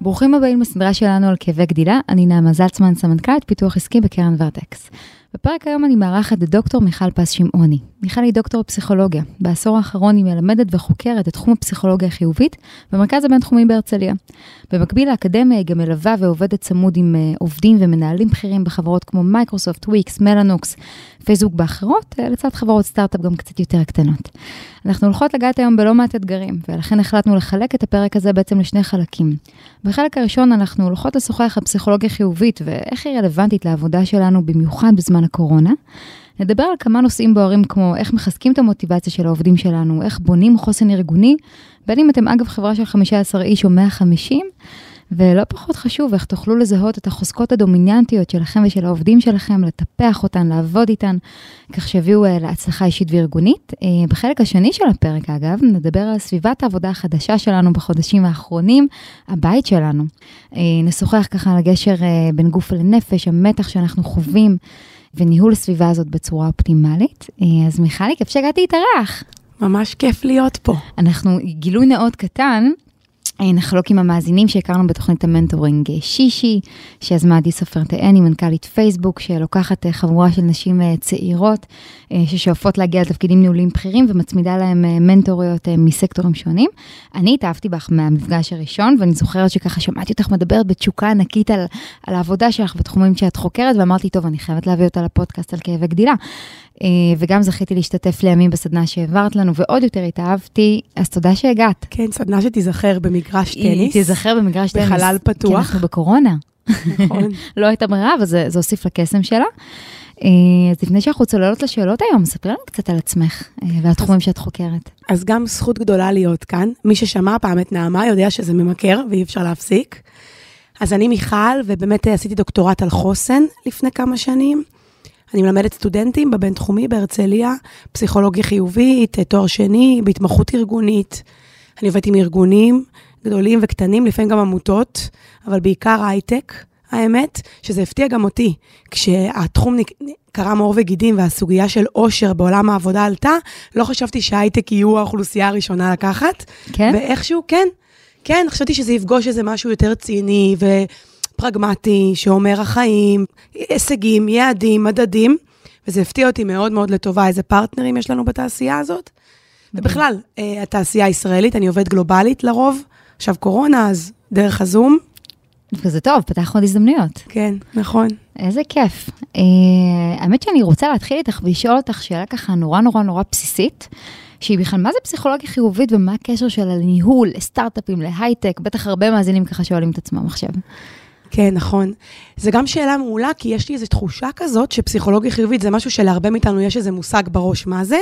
ברוכים הבאים לסדרה שלנו על כאבי גדילה, אני נעמה זלצמן, סמנכ"לית פיתוח עסקי בקרן ורטקס. בפרק היום אני מארחת את דוקטור מיכל פז-שמעוני. מיכל היא דוקטור בפסיכולוגיה. בעשור האחרון היא מלמדת וחוקרת את תחום הפסיכולוגיה החיובית במרכז הבינתחומי בהרצליה. במקביל לאקדמיה היא גם מלווה ועובדת צמוד עם עובדים ומנהלים בכירים בחברות כמו מייקרוסופט, וויקס, מלנוקס, פייסבוק באחרות, לצד חברות סטארט-אפ גם קצת יותר קטנות. אנחנו הולכות לגעת היום בלא מעט אתגרים, ולכן החלטנו לחלק את הפרק הזה בעצם לשני חלקים. בחלק הראשון אנחנו הולכות לשוחח על פסיכולוגיה חיובית ואיך היא רלוונטית לעבודה שלנו, במיוחד בזמן הקורונה. נדבר על כמה נושאים בוערים כמו איך מחזקים את המוטיבציה של העובדים שלנו, איך בונים חוסן ארגוני, בין אם אתם אגב חברה של 15 איש או 150, ולא פחות חשוב איך תוכלו לזהות את החוזקות הדומיננטיות שלכם ושל העובדים שלכם, לטפח אותן, לעבוד איתן, כך שהביאו להצלחה אישית וארגונית. בחלק השני של הפרק אגב, נדבר על סביבת העבודה החדשה שלנו בחודשים האחרונים, הבית שלנו. נשוחח ככה על הגשר בין גוף לנפש, המתח שאנחנו חווים, וניהול הסביבה הזאת בצורה אופטימלית. אז מיכל, כיף שהגעתי להתארח. ממש כיף להיות פה. אנחנו, גילוי נאות קטן, נחלוק עם המאזינים שהכרנו בתוכנית המנטורינג שישי, שיזמה עדי סופר תאני, מנכ"לית פייסבוק, שלוקחת חבורה של נשים צעירות, ששואפות להגיע לתפקידים ניהולים בכירים, ומצמידה להם מנטוריות מסקטורים שונים. אני התאהבתי בך מהמפגש הראשון, ואני זוכרת שככה שמעתי אותך מדברת בתשוקה ענקית על העבודה שלך בתחומים שאת חוקרת, ואמרתי, טוב, אני חייבת להביא אותה לפודקאסט על כאבי גדילה. וגם זכיתי להשתתף לימים בסדנה שהעברת לנו, ועוד יותר התאהבתי, אז תודה שהגעת. כן, סדנה שתיזכר במגרש טניס. היא תיזכר במגרש טניס. בחלל פתוח. כי אנחנו בקורונה. נכון. לא הייתה ברירה, אבל זה הוסיף לכסם שלה. אז לפני שאנחנו צוללות לשאלות היום, ספרי לנו קצת על עצמך, ועל תחומים שאת חוקרת. אז גם זכות גדולה להיות כאן. מי ששמע פעם את נעמה יודע שזה ממכר, ואי אפשר להפסיק. אז אני מיכל, ובאמת עשיתי דוקטורט על חוסן לפני כמה שנים. אני מלמדת סטודנטים בבינתחומי בהרצליה, פסיכולוגיה חיובית, תואר שני, בהתמחות ארגונית. אני עובדת עם ארגונים גדולים וקטנים, לפעמים גם עמותות, אבל בעיקר הייטק, האמת, שזה הפתיע גם אותי. כשהתחום קרם עור וגידים והסוגיה של עושר בעולם העבודה עלתה, לא חשבתי שההייטק יהיו האוכלוסייה הראשונה לקחת. כן? ואיכשהו, כן. כן, חשבתי שזה יפגוש איזה משהו יותר ציני ו... פרגמטי, שאומר החיים, הישגים, יעדים, מדדים, וזה הפתיע אותי מאוד מאוד לטובה, איזה פרטנרים יש לנו בתעשייה הזאת. ובכלל, התעשייה הישראלית, אני עובדת גלובלית לרוב, עכשיו קורונה, אז דרך הזום. וזה טוב, פתח עוד הזדמנויות. כן, נכון. איזה כיף. האמת שאני רוצה להתחיל איתך ולשאול אותך שאלה ככה נורא נורא נורא בסיסית, שהיא בכלל, מה זה פסיכולוגיה חיובית ומה הקשר שלה לניהול, לסטארט-אפים, להייטק, בטח הרבה מאזינים ככה שואלים את עצמם עכשיו. כן, נכון. זה גם שאלה מעולה, כי יש לי איזו תחושה כזאת שפסיכולוגיה חיובית זה משהו שלהרבה מאיתנו יש איזה מושג בראש מה זה,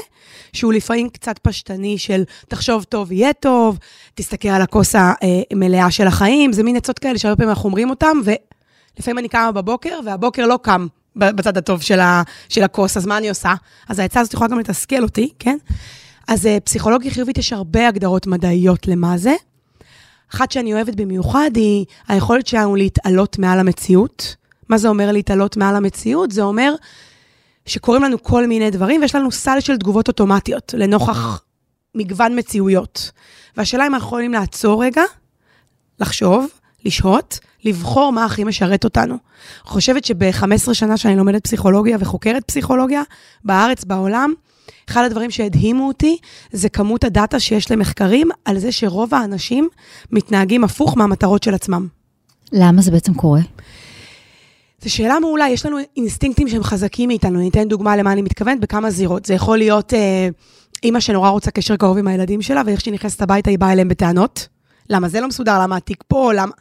שהוא לפעמים קצת פשטני של תחשוב טוב, יהיה טוב, תסתכל על הכוס המלאה של החיים, זה מין עצות כאלה שהרבה פעמים אנחנו אומרים אותם, ולפעמים אני קמה בבוקר, והבוקר לא קם בצד הטוב של הכוס, אז מה אני עושה? אז העצה הזאת יכולה גם לתסכל אותי, כן? אז פסיכולוגיה חיובית יש הרבה הגדרות מדעיות למה זה, אחת שאני אוהבת במיוחד היא היכולת שלנו להתעלות מעל המציאות. מה זה אומר להתעלות מעל המציאות? זה אומר שקוראים לנו כל מיני דברים, ויש לנו סל של תגובות אוטומטיות, לנוכח מגוון מציאויות. והשאלה אם אנחנו יכולים לעצור רגע, לחשוב, לשהות, לבחור מה הכי משרת אותנו. חושבת שב-15 שנה שאני לומדת פסיכולוגיה וחוקרת פסיכולוגיה, בארץ, בעולם, אחד הדברים שהדהימו אותי, זה כמות הדאטה שיש למחקרים, על זה שרוב האנשים מתנהגים הפוך מהמטרות של עצמם. למה זה בעצם קורה? זו שאלה מעולה, יש לנו אינסטינקטים שהם חזקים מאיתנו, אני אתן דוגמה למה אני מתכוונת, בכמה זירות. זה יכול להיות אימא שנורא רוצה קשר קרוב עם הילדים שלה, ואיך שהיא נכנסת הביתה, היא באה אליהם בטענות. למה זה לא מסודר, למה התיק פה, למה...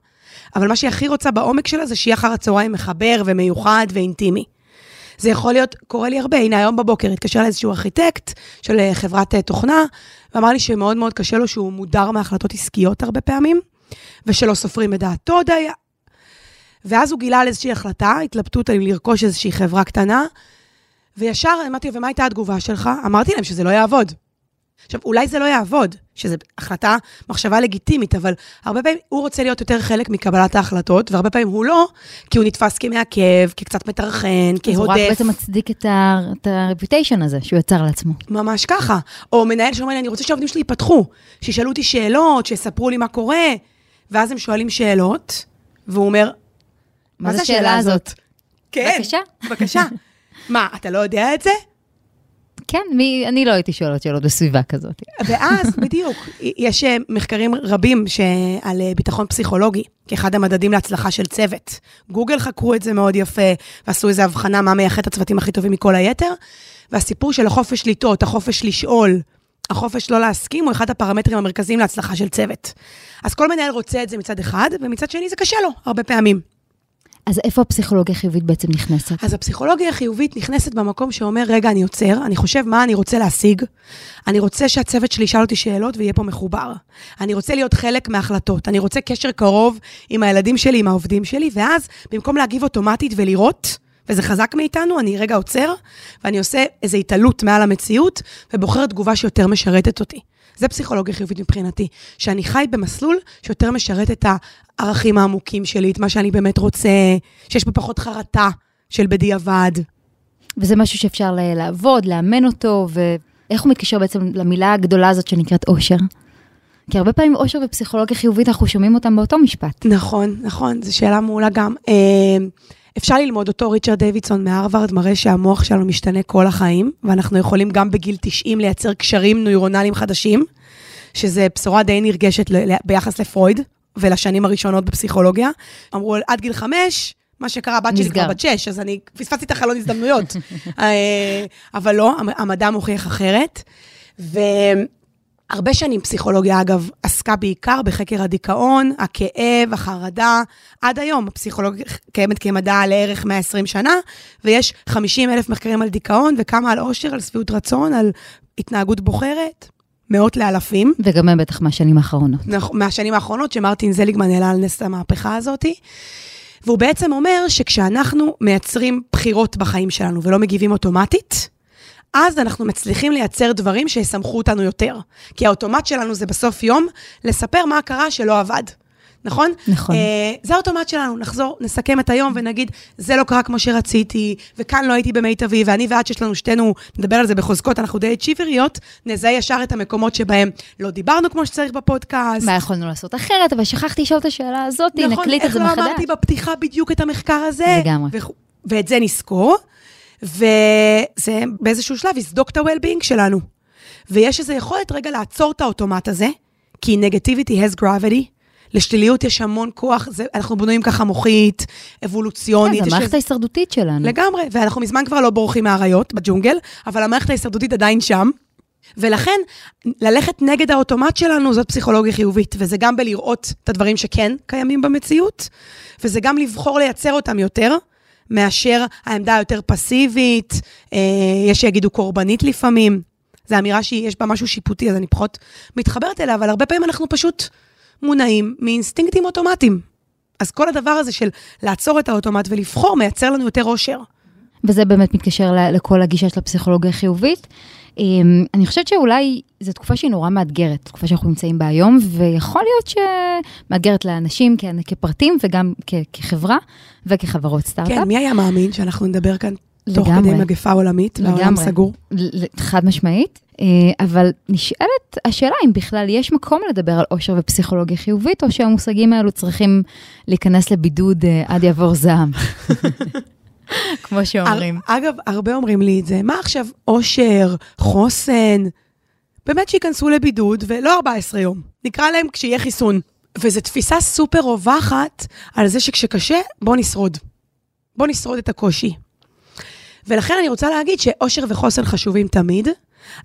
אבל מה שהיא הכי רוצה בעומק שלה, זה שהיא אחר הצהריים מחבר ומיוחד ואינטימי. זה יכול להיות, קורה לי הרבה, הנה היום בבוקר, התקשר לאיזשהו ארכיטקט של חברת תוכנה, ואמר לי שמאוד מאוד קשה לו שהוא מודר מהחלטות עסקיות הרבה פעמים, ושלא סופרים את דעתו די, ואז הוא גילה על איזושהי החלטה, התלבטות עליהם לרכוש איזושהי חברה קטנה, וישר אמרתי, ומה הייתה התגובה שלך? אמרתי להם שזה לא יעבוד. עכשיו, אולי זה לא יעבוד, שזו החלטה, מחשבה לגיטימית, אבל הרבה פעמים הוא רוצה להיות יותר חלק מקבלת ההחלטות, והרבה פעמים הוא לא, כי הוא נתפס כמעכב, כקצת מתרחן, כהודף. הוא רק בעצם מצדיק את הרפיוטיישן הזה, שהוא יצר לעצמו. ממש ככה. או מנהל שאומר לי, אני רוצה שהעובדים שלי ייפתחו, שישאלו אותי שאלות, שיספרו לי מה קורה, ואז הם שואלים שאלות, והוא אומר, מה זה השאלה הזאת? כן, בבקשה. מה, אתה לא יודע את זה? כן, אני לא הייתי שואלות שאלות בסביבה כזאת. ואז, בדיוק, יש מחקרים רבים על ביטחון פסיכולוגי, כאחד המדדים להצלחה של צוות. גוגל חקרו את זה מאוד יפה, ועשו איזו הבחנה מה מייחד את הצוותים הכי טובים מכל היתר, והסיפור של החופש לטעות, החופש לשאול, החופש לא להסכים, הוא אחד הפרמטרים המרכזיים להצלחה של צוות. אז כל מנהל רוצה את זה מצד אחד, ומצד שני זה קשה לו, הרבה פעמים. אז איפה הפסיכולוגיה החיובית בעצם נכנסת? אז הפסיכולוגיה החיובית נכנסת במקום שאומר, רגע, אני עוצר, אני חושב מה אני רוצה להשיג, אני רוצה שהצוות שלי ישאל אותי שאלות ויהיה פה מחובר. אני רוצה להיות חלק מההחלטות, אני רוצה קשר קרוב עם הילדים שלי, עם העובדים שלי, ואז במקום להגיב אוטומטית ולראות, וזה חזק מאיתנו, אני רגע עוצר, ואני עושה איזו התעלות מעל המציאות, ובוחר תגובה שיותר משרתת אותי. זה פסיכולוגיה חיובית מבחינתי, שאני חי במסלול שיותר משרת את הערכים העמוקים שלי, את מה שאני באמת רוצה, שיש בפחות חרטה של בדיעבד. וזה משהו שאפשר לעבוד, לאמן אותו, ואיך הוא מתקשר בעצם למילה הגדולה הזאת שנקראת אושר? כי הרבה פעמים אושר ופסיכולוגיה חיובית, אנחנו שומעים אותם באותו משפט. נכון, נכון, זו שאלה מעולה גם. אפשר ללמוד אותו, ריצ'רד דיווידסון מהרווארד מראה שהמוח שלנו משתנה כל החיים, ואנחנו יכולים גם בגיל 90 לייצר קשרים נוירונליים חדשים, שזה בשורה די נרגשת ביחס לפרויד, ולשנים הראשונות בפסיכולוגיה. אמרו, עד גיל 5, מה שקרה, הבת שלי כבר בת 6, אז אני פספסתי את החלון הזדמנויות. אבל לא, המדע מוכיח אחרת. והרבה שנים פסיכולוגיה, אגב, עסקה בעיקר בחקר הדיכאון, הכאב, החרדה. עד היום הפסיכולוגיה קיימת כמדע על ערך 120 שנה, ויש 50,000 מחקרים על דיכאון, וכמה על אושר, על שביעות רצון, על התנהגות בוחרת, מאות לאלפים. וגם הם בטח מהשנים האחרונות. מהשנים האחרונות שמרטין זליגמן העלה על נס המהפכה הזאת. והוא בעצם אומר שכשאנחנו מייצרים בחירות בחיים שלנו ולא מגיבים אוטומטית, אז אנחנו מצליחים לייצר דברים שיסמכו אותנו יותר. כי האוטומט שלנו זה בסוף יום, לספר מה קרה שלא עבד. נכון? נכון. זה האוטומט שלנו, נחזור, נסכם את היום ונגיד, זה לא קרה כמו שרציתי, וכאן לא הייתי במיטבי, ואני ועד שיש לנו שתינו, נדבר על זה בחוזקות, אנחנו די צ'יבריות, נזהה ישר את המקומות שבהם לא דיברנו כמו שצריך בפודקאסט. מה יכולנו לעשות אחרת, אבל שכחתי לשאול את השאלה הזאת, נכון, נקליט את זה מחדש. נכון, איך לא אמרתי בפתיחה בדיוק את המחקר הזה? לגמרי. ואת זה נזכור. וזה באיזשהו שלב יסדוק את ה-well-being שלנו. ויש איזו יכולת רגע לעצור את האוטומט הזה, כי negativity has gravity, לשליליות יש המון כוח, זה, אנחנו בנויים ככה מוחית, אבולוציונית. כן, המערכת ההישרדותית שלנו. לגמרי, ואנחנו מזמן כבר לא בורחים מהאריות בג'ונגל, אבל המערכת ההישרדותית עדיין שם, ולכן ללכת נגד האוטומט שלנו זאת פסיכולוגיה חיובית, וזה גם בלראות את הדברים שכן קיימים במציאות, וזה גם לבחור לייצר אותם יותר, מאשר העמדה יותר פסיבית, יש שיגידו קורבנית לפעמים, זו אמירה שיש בה משהו שיפוטי, אז אני פחות מתחברת אליה, אבל הרבה פעמים אנחנו פשוט מונעים מאינסטינקטים אוטומטיים. אז כל הדבר הזה של לעצור את האוטומט ולבחור, מייצר לנו יותר אושר. וזה באמת מתקשר לכל הגישה של הפסיכולוגיה החיובית. אני חושבת שאולי זו תקופה שהיא נורא מאתגרת, תקופה שאנחנו נמצאים בה היום, ויכול להיות שמאתגרת לאנשים כפרטים וגם כחברה וכחברות סטארט-אפ. כן, מי היה מאמין שאנחנו נדבר כאן תוך כדי מגפה עולמית, והעולם סגור? חד משמעית, אבל נשאלת השאלה אם בכלל יש מקום לדבר על אושר ופסיכולוגיה חיובית, או שהמושגים האלו צריכים להיכנס לבידוד עד יעבור זעם. כמו שאומרים. אגב, הרבה אומרים לי את זה, מה עכשיו אושר, חוסן, באמת שיכנסו לבידוד, ולא 14 יום, נקרא להם כשיהיה חיסון. וזו תפיסה סופר רווחת על זה שכשקשה, בוא נשרוד. בוא נשרוד את הקושי. ולכן אני רוצה להגיד שאושר וחוסן חשובים תמיד,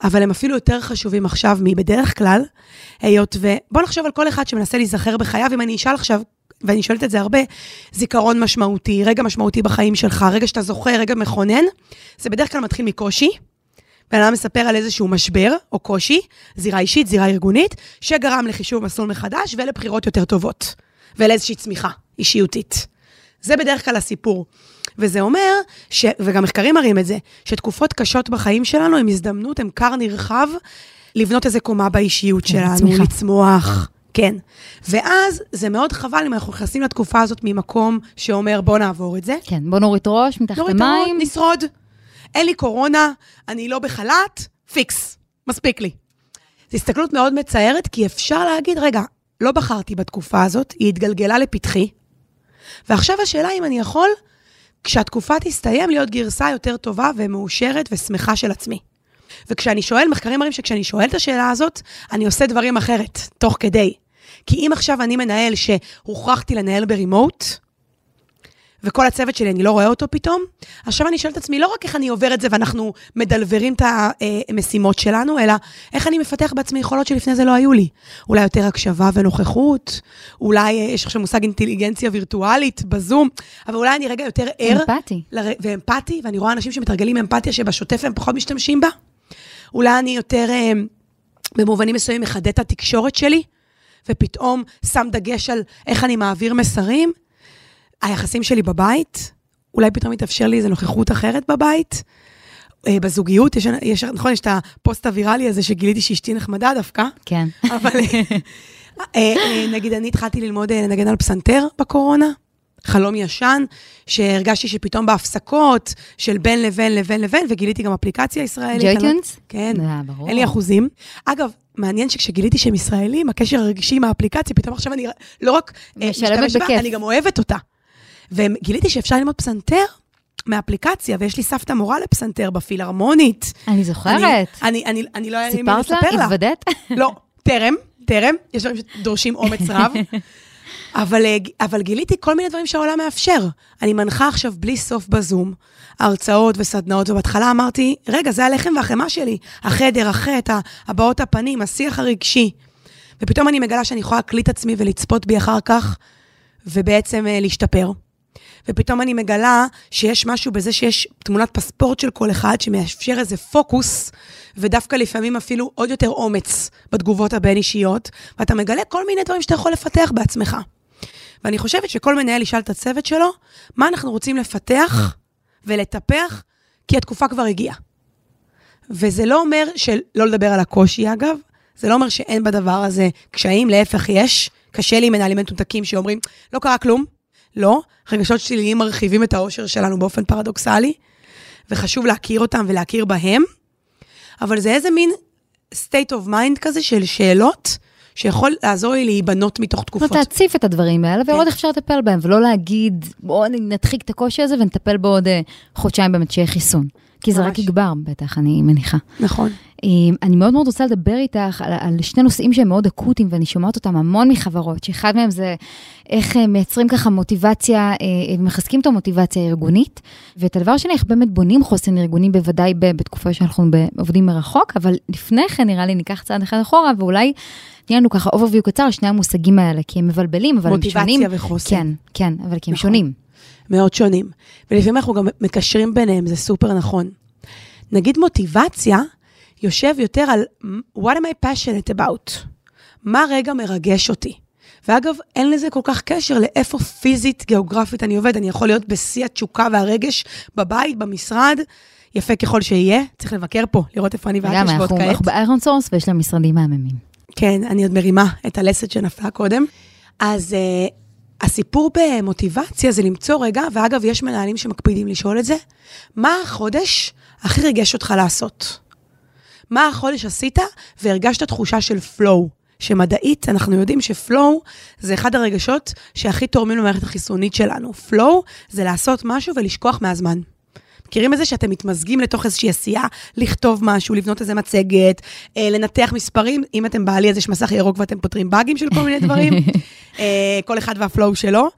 אבל הם אפילו יותר חשובים עכשיו מבדרך כלל, היות ובוא נחשוב על כל אחד שמנסה להיזכר בחייו, אם אני אשאל עכשיו, ואני שואלת את זה הרבה, זיכרון משמעותי, רגע משמעותי בחיים שלך, רגע שאתה זוכר, רגע מכונן, זה בדרך כלל מתחיל מקושי, ואני מספר על איזשהו משבר או קושי, זירה אישית, זירה ארגונית, שגרם לחישוב מסלול מחדש ולבחירות יותר טובות, ולאיזושהי צמיחה אישיותית. זה בדרך כלל הסיפור. וזה אומר, וגם מחקרים מראים את זה, שתקופות קשות בחיים שלנו הם הזדמנות, הם קר נרחב, לבנות איזה קומה באישיות שלנו, לצמוח. כן. ואז זה מאוד חבל אם אנחנו נכנסים לתקופה הזאת ממקום שאומר, בוא נעבור את זה. כן, בוא נוריד ראש, מתחת למים. נוריד ראש, נשרוד. אין לי קורונה, אני לא בחל"ת, פיקס, מספיק לי. זו הסתכלות מאוד מצערת, כי אפשר להגיד, רגע, לא בחרתי בתקופה הזאת, היא התגלגלה לפתחי, ועכשיו השאלה אם אני יכול, כשהתקופה תסתיים, להיות גרסה יותר טובה ומאושרת ושמחה של עצמי. וכשאני שואל, מחקרים מראים שכשאני שואל את השאלה הזאת, אני עושה דברים אחרת, תוך כדי. כי אם עכשיו אני מנהל שהוכרחתי לנהל ברימוט, וכל הצוות שלי, אני לא רואה אותו פתאום, עכשיו אני שואל את עצמי, לא רק איך אני עובר את זה, ואנחנו מדלברים את המשימות שלנו, אלא איך אני מפתח בעצמי יכולות שלפני זה לא היו לי. אולי יותר הקשבה ונוכחות, אולי יש עכשיו מושג אינטליגנציה וירטואלית בזום, אבל אולי אני רגע יותר ער. אמפתי. ואמפתי, ואני רואה אנשים שמתרגלים אמפתיה, שבשוטף הם פחות משתמשים בה. אולי אני יותר, במובנים מסוים, מחדד את התקשורת שלי, ופתאום שם דגש על איך אני מעביר מסרים. היחסים שלי בבית, אולי פתאום יתאפשר לי איזו נוכחות אחרת בבית, בזוגיות, יש, נכון, יש את הפוסט הוויראלי הזה שגיליתי שאשתי נחמדה דווקא, כן. אבל נגיד, אני התחלתי ללמוד לנגן על פסנתר בקורונה, חלום ישן, שהרגשתי שפתאום בהפסקות של בין לבין לבין לבין, וגיליתי גם אפליקציה ישראלית. ג'ויטונס? כן, אין לי אחוזים. אגב, מעניין שכשגיליתי שהם ישראלים, הקשר הרגישי מהאפליקציה, פתאום עכשיו אני לא רק משתמש בה, אני גם אוהבת אותה. וגיליתי שאפשר ללמוד פסנתר מהאפליקציה, ויש לי סבתא מורה לפסנתר בפילהרמונית. אני זוכרת. אני לא היה לי מה לספר לה. סיפרת לה? התוודעת? לא, תרם. יש דברים שדורשים אומץ רב. אבל גיליתי כל מיני דברים שהעולם מאפשר. אני מנחה עכשיו בלי סוף בזום, הרצאות וסדנאות, ובהתחלה אמרתי, רגע, זה הלחם והחמה שלי, החדר, החטא, הבעות הפנים, השיח הרגשי. ופתאום אני מגלה שאני יכולה להקליט עצמי ולצפות בי אחר כך, ובעצם להשתפר. ופתאום אני מגלה שיש משהו בזה שיש תמונת פספורט של כל אחד, שמאפשר איזה פוקוס, ודווקא לפעמים אפילו עוד יותר אומץ בתגובות הבין אישיות, ואתה מגלה כל מיני דברים שאתה יכול לפתח בעצמך. ואני חושבת שכל מנהל ישאל את הצוות שלו, מה אנחנו רוצים לפתח ולטפח, כי התקופה כבר הגיעה. וזה לא אומר שלא לדבר על הקושי, אגב, זה לא אומר שאין בדבר הזה קשיים, להפך יש, קשה לי מנהלים מטומטקים שאומרים, לא קרה כלום, לא, רגשות שליליים מרחיבים את האושר שלנו באופן פרדוקסלי, וחשוב להכיר אותם ולהכיר בהם, אבל זה איזה מין state of mind כזה של שאלות, שיכול לעזור לי להיבנות מתוך תקופות. תעציף את הדברים האלה, ועוד איך אפשר לטפל בהם, ולא להגיד, בואו נדחיק את הקושי הזה, ונטפל בו עוד חודשיים באמת שיהיה חיסון. כי זה רק יגבר, בטח, אני מניחה. נכון. אני מאוד מאוד רוצה לדבר איתך על שני נושאים שהם מאוד אקוטיים, ואני שומעת אותם המון מחברות, שאחד מהם זה איך מייצרים ככה מוטיבציה, ומחזקים את המוטיבציה הארגונית, ואת הדבר שני, איך באמת בונים חוסן ארגוני, בוודאי בתקופה שאנחנו עובדים מרחוק, אבל לפני כן נראה לי ניקח צעד אחד אחורה, ואולי תהיה לנו ככה overview קצר, שני המושגים האלה, כי הם מבלבלים, אבל הם שונים. מוטיבציה וחוסן. כן, כן, אבל כי הם שונים. מאוד שונים. ולפעמים אנחנו גם מקשרים ביניהם, זה סופר נכון. נגיד מוטיבציה, יושב יותר על what am I passionate about? מה רגע מרגש אותי? ואגב, אין לזה כל כך קשר לאיפה פיזית, גיאוגרפית אני עובד, אני יכול להיות בשיא התשוקה והרגש בבית, במשרד, יפה ככל שיהיה, צריך לבקר פה, לראות איפה אני ואת ישבות כעת. אנחנו באיירון סורס ויש לה משרדים מהממים. כן, אני עוד מרימה את הלסת שנפלה קודם. אז הסיפור במוטיבציה זה למצוא רגע, ואגב, יש מנהלים שמקפידים לשאול את זה, מה החודש הכי ריגש אותך לעשות? מה החודש עשית והרגשת תחושה של פלואו, שמדעית אנחנו יודעים שפלואו זה אחד הרגשות שהכי תורמים למערכת החיסונית שלנו. פלואו זה לעשות משהו ולשכוח מהזמן. מכירים את זה שאתם מתמזגים לתוך איזושהי עשייה, לכתוב משהו, לבנות איזה מצגת, לנתח מספרים, אם אתם בעלי אז יש מסך ירוק ואתם פותרים באגים של כל מיני דברים, כל אחד והפלואו שלו,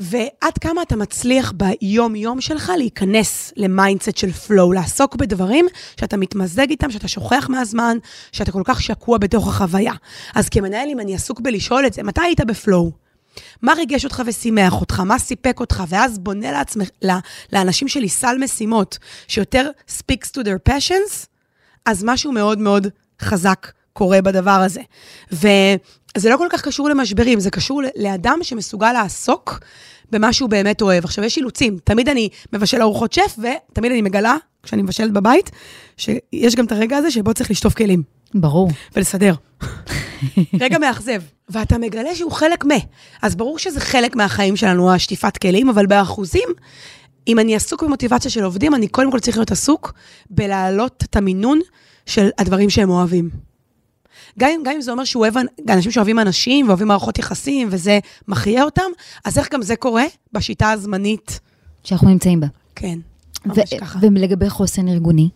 ועד כמה אתה מצליח ביום-יום שלך להיכנס למיינדסט של פלואו, לעסוק בדברים שאתה מתמזג איתם, שאתה שוכח מהזמן, שאתה כל כך שקוע בתוך החוויה. אז כמנהל אם אני עסוק בלשאול את זה, מתי היית בפלואו? מה ריגש אותך ושימח אותך, מה סיפק אותך, ואז בונה לעצמך, לאנשים שלי סל משימות, שיותר speaks to their passions, אז משהו מאוד מאוד חזק קורה בדבר הזה. אז זה לא כל כך קשור למשברים, זה קשור לאדם שמסוגל לעסוק במה שהוא באמת אוהב. עכשיו, יש אילוצים. תמיד אני מבשל ארוחות שף, ותמיד אני מגלה, כשאני מבשלת בבית, שיש גם את הרגע הזה שבו צריך לשטוף כלים. ברור. ולסדר. רגע מאכזב. ואתה מגלה שהוא חלק מה. אז ברור שזה חלק מהחיים שלנו, השטיפת כלים, אבל באחוזים, אם אני עסוק במוטיבציה של עובדים, אני קודם כל צריך להיות עסוק בלהעלות את המינון של הדברים שהם אוהבים. גם אם זה אומר אנשים שאוהבים אנשים ואוהבים מערכות יחסים וזה מחיה אותם, אז איך גם זה קורה בשיטה הזמנית? שאנחנו נמצאים בה. כן, ממש ככה. ולגבי חוסן ארגוני?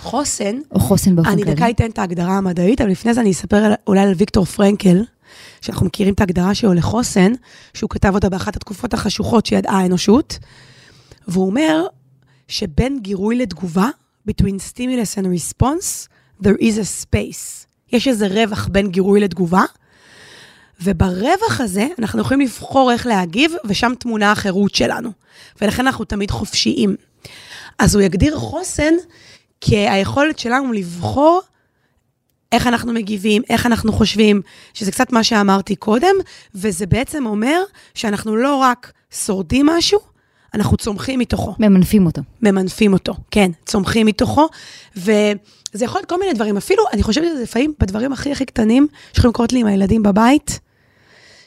חוסן? או חוסן באופן כללי? אני דקה אתן את ההגדרה המדעית, אבל לפני זה אני אספר אולי על ויקטור פרנקל, שאנחנו מכירים את ההגדרה שלו לחוסן, שהוא כתב אותה באחת התקופות החשוכות שידעה האנושות, והוא אומר שבין גירוי לתגובה, between stimulus and response, there is a space. יש איזה רווח בין גירוי לתגובה, וברווח הזה אנחנו יכולים לבחור איך להגיב, ושם תמונה החירות שלנו. ולכן אנחנו תמיד חופשיים. אז הוא יגדיר חוסן כהיכולת שלנו לבחור איך אנחנו מגיבים, איך אנחנו חושבים, שזה קצת מה שאמרתי קודם, וזה בעצם אומר שאנחנו לא רק שורדים משהו, אנחנו צומחים מתוכו. ממנפים אותו. ממנפים אותו, כן. צומחים מתוכו, וזה יכול להיות כל מיני דברים. אפילו, אני חושבת שזה לפעמים, בדברים הכי הכי קטנים, שיכולים קורות לי עם הילדים בבית,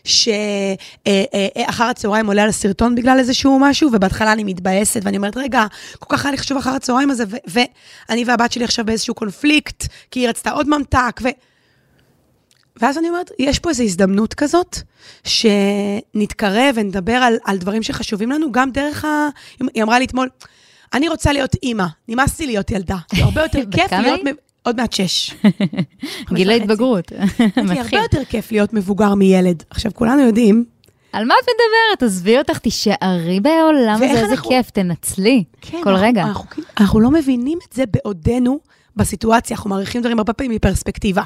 שאחר הצהריים עולה על הסרטון בגלל איזשהו משהו, ובהתחלה אני מתבאסת, ואני אומרת, רגע, כל כך היה לי חשוב אחר הצהריים הזה, ואני והבת שלי עכשיו באיזשהו קונפליקט, כי היא רצתה עוד ממתק, ואז אני אומרת, יש פה איזו הזדמנות כזאת, שנתקרב ונדבר על דברים שחשובים לנו, גם דרך היא אמרה לי אתמול, אני רוצה להיות אימא, נמאס לי להיות ילדה, זה הרבה יותר כיף להיות, עוד מעט 6. גילה התבגרות. הרבה יותר כיף להיות מבוגר מילד. עכשיו, כולנו יודעים. על מה את מדברת? עזבי אותך, תישארי בעולם הזה, איזה כיף, תנצלי כל רגע. אנחנו לא מבינים את זה בעודנו בסיטואציה, אנחנו מעריכים דברים הרבה פעמים מפרספקטיבה.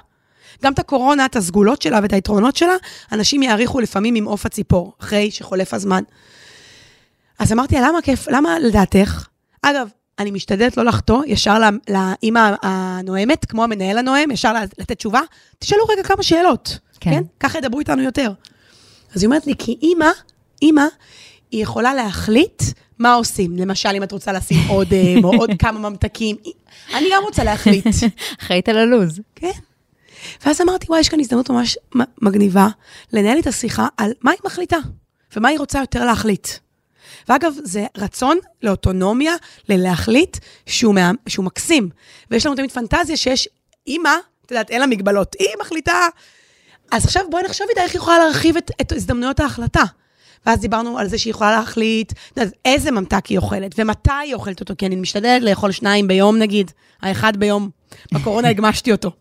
גם את הקורונה, את הסגולות שלה ואת היתרונות שלה, אנשים יעריכו לפעמים עם אוף הציפור, אחרי שחולף הזמן. אז אמרתי, למה כיף? למה לדעתך? אגב, אני משתדלת לא לחתו, ישר לאמא הנואמת, כמו המנהל הנואם, ישר לתת תשובה, תשאלו רגע כמה שאלות, כן? ככה ידברו איתנו יותר. אז היא אומרת לי, כי אמא, היא יכולה להחליט מה עושים. למשל, אם את רוצה לשים אודם, או עוד כמה ממתקים, אני גם רוצה להחליט. חיית על הלוז. כן. ואז אמרתי, וואי, יש כאן הזדמנות ממש מגניבה, לנהל את השיחה על מה היא מחליטה, ומה היא רוצה יותר להחליט. ואגב, זה רצון לאוטונומיה, ללהחליט שהוא מקסים. ויש לנו תמיד פנטזיה שיש אימא, אתה יודעת, אין לה מגבלות, היא מחליטה. אז עכשיו בואי נחשוב איתה איך היא יכולה להרחיב את הזדמנויות ההחלטה. ואז דיברנו על זה שהיא יכולה להחליט, איזה ממתק היא אוכלת, ומתי היא אוכלת אותו, כי אני משתדלת לאכול 2 ביום נגיד, האחד ביום, בקורונה הגמשתי אותו.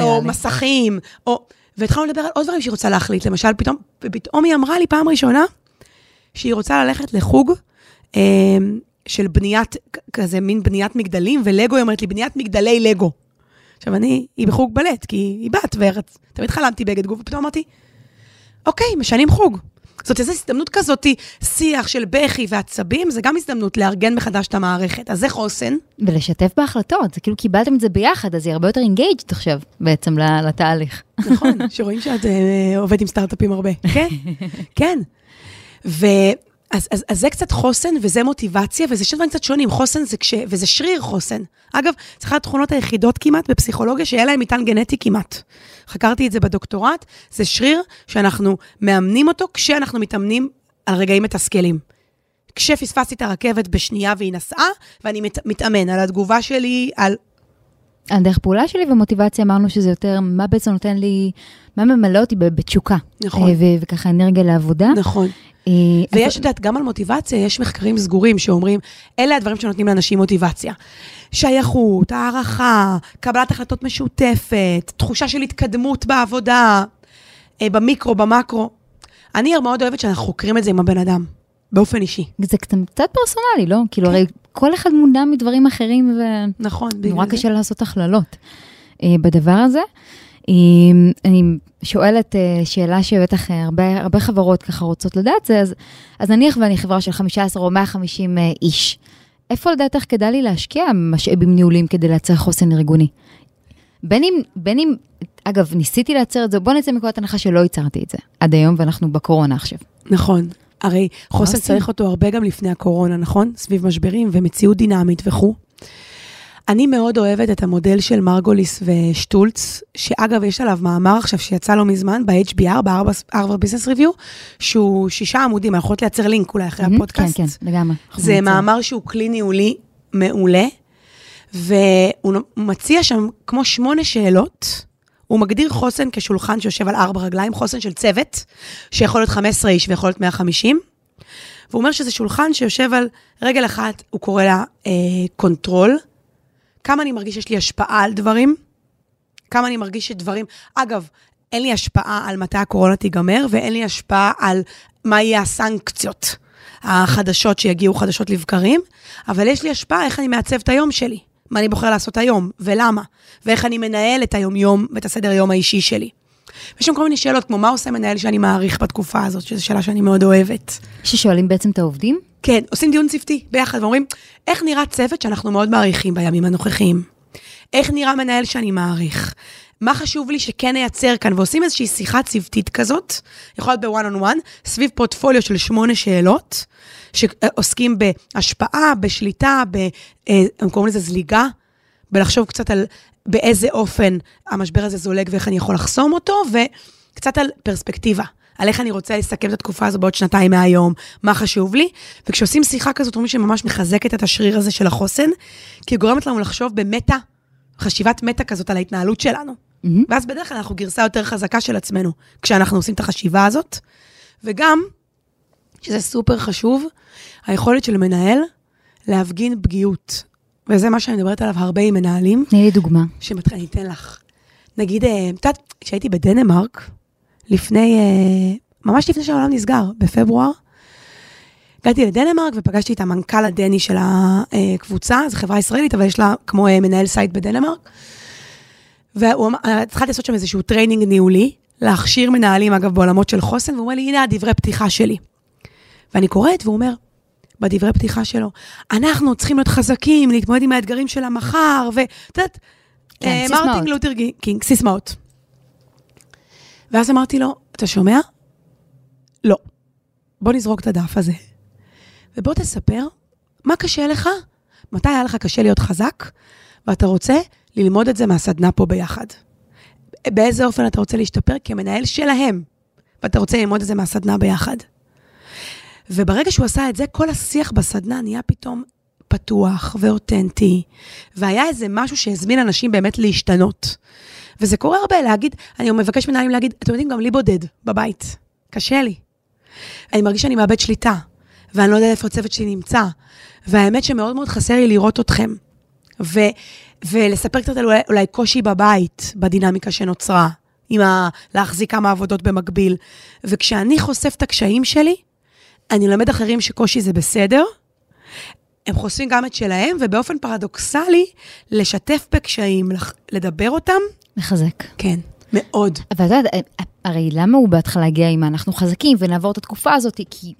או מסכים, והתחלנו לדבר על עוד דברים שהיא רוצה להחליט, למשל, פתאום היא אמרה לי פעם ראשונה, שהיא רוצה ללכת לחוג של בניית, כזה מין בניית מגדלים, ולגו, היא אומרת לי, בניית מגדלי לגו. עכשיו היא בחוג בלט, כי היא בת, ותמיד חלמתי בגד גוף, ופתאום אמרתי, אוקיי, משנים חוג. זאת איזו הזדמנות כזאת, שיח של בכי ועצבים, זה גם הזדמנות לארגן מחדש את המערכת, אז זה חוסן. ולשתף בהחלטות, זה כאילו קיבלתם את זה ביחד, אז היא הרבה יותר אינגייג'ד עכשיו, בעצם לתהליך. נכון, שרואים שאת עובדת עם סטארט-אפים הרבה. כן, כן. אז זה קצת חוסן, וזה מוטיבציה, וזה שני דברים קצת שונים, חוסן זה וזה שריר חוסן. אגב, זה אחת התכונות היחידות כמעט בפסיכולוגיה, שיהיה להם מטען גנטי כמעט. חקרתי את זה בדוקטורט, זה שריר שאנחנו מאמנים אותו, כשאנחנו מתאמנים על רגעים מתסכלים. כשפספסתי את הרכבת בשנייה והיא נסעה, ואני מתאמן על התגובה שלי, על דרך פעולה שלי ומוטיבציה, אמרנו שזה יותר, מה בעצם נותן לי, מה ממלא אותי בתשוקה. נכון. וככה אנרגיה לעבודה. נכון. ויש לדעת גם על מוטיבציה, יש מחקרים סגורים שאומרים, אלה הדברים שנותנים לאנשים מוטיבציה. שייכות, הערכה, קבלת החלטות משותפת, תחושה של התקדמות בעבודה, במיקרו, במקרו. אני מאוד אוהבת שאנחנו חוקרים את זה עם הבן אדם, באופן אישי. זה קצת פרסונלי, לא? כאילו, הרי כל אחד מודע מדברים אחרים, ונורא קשה לעשות הכללות בדבר הזה. אני שואלת שאלה שבטח הרבה חברות ככה רוצות לדעת זה, אז נניח ואני חברה של 15 או 150 איש, איפה לדעתך כדאי לי להשקיע משאבים ניהולים כדי להצליח חוסן ארגוני? בין אם, אגב, ניסיתי לייצר את זה, בוא נצא מנקודת הנחה שלא ייצרתי את זה עד היום, ואנחנו בקורונה עכשיו. נכון. הרי חוסן צריך אותו הרבה גם לפני הקורונה, נכון? סביב משברים ומציאות דינמית וכו'. אני מאוד אוהבת את המודל של מרגוליס ושטולץ, שאגב יש עליו מאמר עכשיו שיצא לו מזמן ב-HBR, ב-Harvard Business Review, שהוא 6 עמודים, הולכות לייצר לינק אולי אחרי הפודקאסט. כן, כן, לגמרי. זה מאמר שהוא כלי ניהולי מעולה, והוא מציע שם כמו 8 שאלות, הוא מגדיר חוסן כשולחן שיושב על 4 רגליים, חוסן של צוות, שיכול להיות 15 איש ויכול להיות 150, והוא אומר שזה שולחן שיושב על רגל אחת, הוא קורא לה קונטרול, כמה אני מרגיש שיש לי השפעה על דברים, כמה אני מרגיש שדברים, אגב, אין לי השפעה על מתי הקורונה תיגמר, ואין לי השפעה על מה יהיה הסנקציות החדשות שיגיעו חדשות לבקרים, אבל יש לי השפעה איך אני מעצב את היום שלי, מה אני בוחר לעשות היום, ולמה, ואיך אני מנהל את היום-יום, ואת הסדר היום האישי שלי. יש שם כל מיני שאלות, כמו מה עושה מנהל שאני מעריך בתקופה הזאת, שזו שאלה שאני מאוד אוהבת. ששואלים בעצם את העובדים? כן, עושים דיון צוותי ביחד, ואומרים, איך נראה צוות שאנחנו מאוד מעריכים בימים הנוכחיים? איך נראה מנהל שאני מעריך? מה חשוב לי שכן ייצר כאן? ועושים איזושהי שיחה צוותית כזאת, יכול להיות ב-1-on-1, סביב פורטפוליו של 8 שאלות, שעוסקים בהשפעה, בשליטה, הם קוראים לזה זליגה, ולחשוב קצת על באיזה אופן המשבר הזה זולג ואיך אני יכול לחסום אותו, וקצת על פרספקטיבה, על איך אני רוצה לסכם את התקופה הזו בעוד 2 מהיום, מה חשוב לי, וכשעושים שיחה כזאת, אומרים שממש מחזקת את השריר הזה של החוסן, כי היא גורמת לנו לחשוב במטה, חשיבת מטה כזאת על ההתנהלות שלנו, ואז בדרך כלל אנחנו גרסה יותר חזקה של עצמנו, כשאנחנו עושים את החשיבה הזאת, וגם, שזה סופר חשוב, היכולת של מנהל להפגין פגיעות, וזה מה שאני מדברת עליו הרבה עם מנהלים. תני לי דוגמה. אני אתן לך. נגיד, כשהייתי בדנמרק, ממש לפני שהעולם נסגר, בפברואר, הגעתי לדנמרק ופגשתי את המנכ"ל הדני של הקבוצה, זו חברה ישראלית, אבל יש לה כמו מנהל סייט בדנמרק, והוא התחלתי לעשות שם איזשהו טריינינג ניהולי, להכשיר מנהלים, אגב, בעולמות של חוסן, והוא אומר לי, הנה הדברי פתיחה שלי. ואני קוראת והוא אומר, בדברי פתיחה שלו, אנחנו צריכים להיות חזקים, להתמודד עם האתגרים של המחר, ואתה יודעת, מרטין לותר קינג, סיסמאות. ואז אמרתי לו, אתה שומע? לא. בוא נזרוק את הדף הזה. ובוא תספר, מה קשה לך? מתי היה לך קשה להיות חזק? ואתה רוצה ללמוד את זה מהסדנה פה ביחד. באיזה אופן אתה רוצה להשתפר? כמנהל שלהם. ואתה רוצה ללמוד את זה מהסדנה ביחד. וברגע שהוא עשה את זה, כל השיח בסדנה נהיה פתאום פתוח ואותנטי, והיה איזה משהו שהזמין אנשים באמת להשתנות. וזה קורה הרבה להגיד, אני מבקש מנהלים להגיד, אתם יודעים, גם לי בודד בבית, קשה לי. אני מרגיש שאני מאבד שליטה, ואני לא יודע איפה הצוות שלי נמצא, והאמת שמאוד מאוד חסר לי לראות אתכם, ולספר קצת על אולי קושי בבית, בדינמיקה שנוצרה, עם להחזיק כמה עבודות במקביל, וכשאני חושף את הקשיים שלי, אני למד אחרים שקושי זה בסדר, הם חושפים גם את שלהם, ובאופן פרדוקסלי, לשתף בקשיים, לדבר אותם. מחזק. כן, מאוד. אבל אתה יודע, הרי למה הוא בהתחלה הגיע עם אנחנו חזקים, ונעבור את התקופה הזאת, כי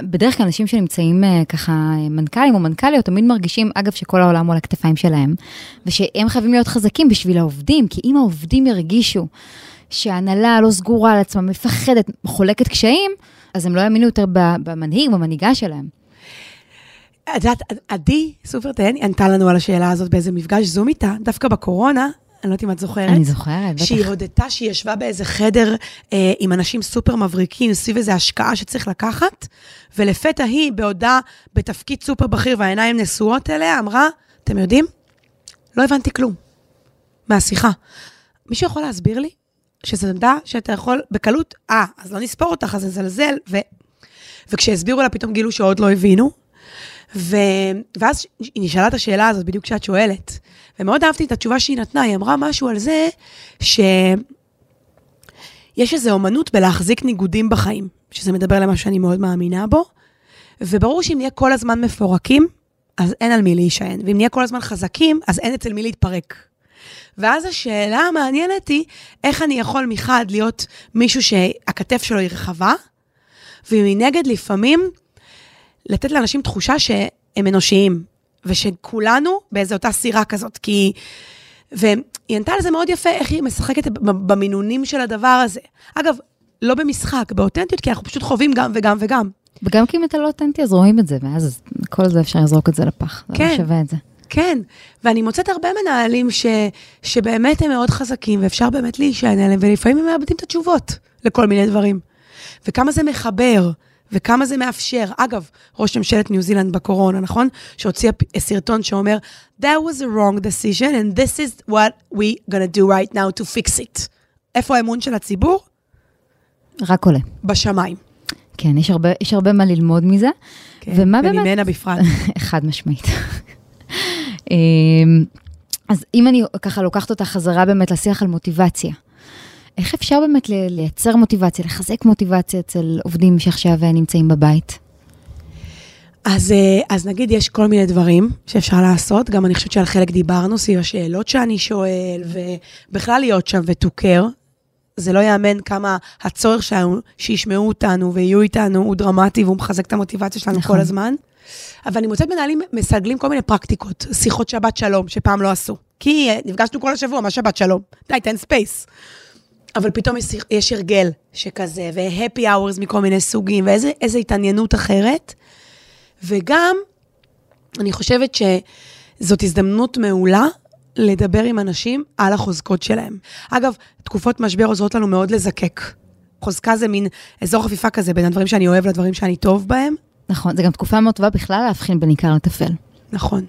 בדרך כלל אנשים שנמצאים ככה, מנכ"לים או מנכ"ליות, תמיד מרגישים, אגב, שכל העולם הוא על הכתפיים שלהם, ושהם חייבים להיות חזקים בשביל העובדים, כי אם העובדים ירגישו, שההנהלה לא סגורה על עצמה, מפחדת, חולקת קשיים, אז הם לא יאמינו יותר במנהיג, במנהיגה שלהם. את יודעת, עדי, סופר טעני, ענתה לנו על השאלה הזאת באיזה מפגש זום איתה, דווקא בקורונה, אני לא יודעת אם את זוכרת. אני זוכרת, בטח. שהיא הודתה, שהיא ישבה באיזה חדר עם אנשים סופר מבריקים, סביב איזו השקעה שצריך לקחת, ולפתע היא, בעודה בתפקיד סופר בכיר, והעיניים נשואות אליה, אמרה, אתם יודעים? לא הבנתי כלום. מהשיחה. מישהו יכול להסביר לי? שזה עמדה שאתה יכול בקלות, אז לא נספור אותך, אז נזלזל, וכשהסבירו לה פתאום גילו שעוד לא הבינו, ואז היא נשאלה את השאלה הזאת בדיוק כשאת שואלת, ומאוד אהבתי את התשובה שהיא נתנה, היא אמרה משהו על זה, שיש איזו אומנות בלהחזיק ניגודים בחיים, שזה מדבר למה שאני מאוד מאמינה בו, וברור שאם נהיה כל הזמן מפורקים, אז אין על מי להישען, ואם נהיה כל הזמן חזקים, אז אין אצל מי להתפרק. ואז השאלה המעניינת היא, איך אני יכול מחד להיות מישהו שהכתף שלו היא רחבה, ומנגד לפעמים לתת לאנשים תחושה שהם אנושיים, ושכולנו באיזו אותה סירה כזאת, כי והיא ענתה לזה מאוד יפה, איך היא משחקת במינונים של הדבר הזה. אגב, לא במשחק, באותנטיות, כי אנחנו פשוט חווים גם וגם וגם. וגם כי אם אתה לא אותנטי, אז רואים את זה, ואז כל זה אפשר לזרוק את זה לפח. כן. זה לא שווה את זה. כן, ואני מוצאת הרבה מנהלים שבאמת הם מאוד חזקים, ואפשר באמת להישען עליהם, ולפעמים הם מאבדים את התשובות לכל מיני דברים. וכמה זה מחבר, וכמה זה מאפשר. אגב, ראש ממשלת ניו זילנד בקורונה, נכון? שהוציא סרטון שאומר, That was a wrong decision, and this is what we gonna do right now to fix it. איפה האמון של הציבור? רק עולה. בשמיים. כן, יש הרבה מה ללמוד מזה. כן, וממנה בפרט. אחד משמעית. אז אם אני ככה לוקחת אותה חזרה באמת לשיח על מוטיבציה, איך אפשר באמת לייצר מוטיבציה, לחזק מוטיבציה אצל עובדים שעכשיו נמצאים בבית? אז נגיד יש כל מיני דברים שאפשר לעשות, גם אני חושבת שעל חלק דיברנו, סביב השאלות שאני שואל, ובכלל להיות שם ותוקר, זה לא יאמן כמה הצורך שישמעו אותנו ויהיו איתנו הוא דרמטי, והוא מחזק את המוטיבציה שלנו כל הזמן. אבל אני מוצאת מנהלים מסגלים כל מיני פרקטיקות, שיחות שבת שלום, שפעם לא עשו. כי נפגשנו כל השבוע, מה שבת שלום? די, תן ספייס. אבל פתאום יש הרגל שכזה, והפי אאוורס מכל מיני סוגים, ואיזה התעניינות אחרת. וגם, אני חושבת שזאת הזדמנות מעולה, לדבר עם אנשים על החוזקות שלהם. אגב, תקופות משבר עוזרות לנו מאוד לזקק. חוזקה זה מין אזור חפיפה כזה, בין הדברים שאני אוהב לדברים שאני טוב בהם. נכון, זה גם תקופה מאוד טובה בכלל להבחין בין עיקר לטפל. נכון.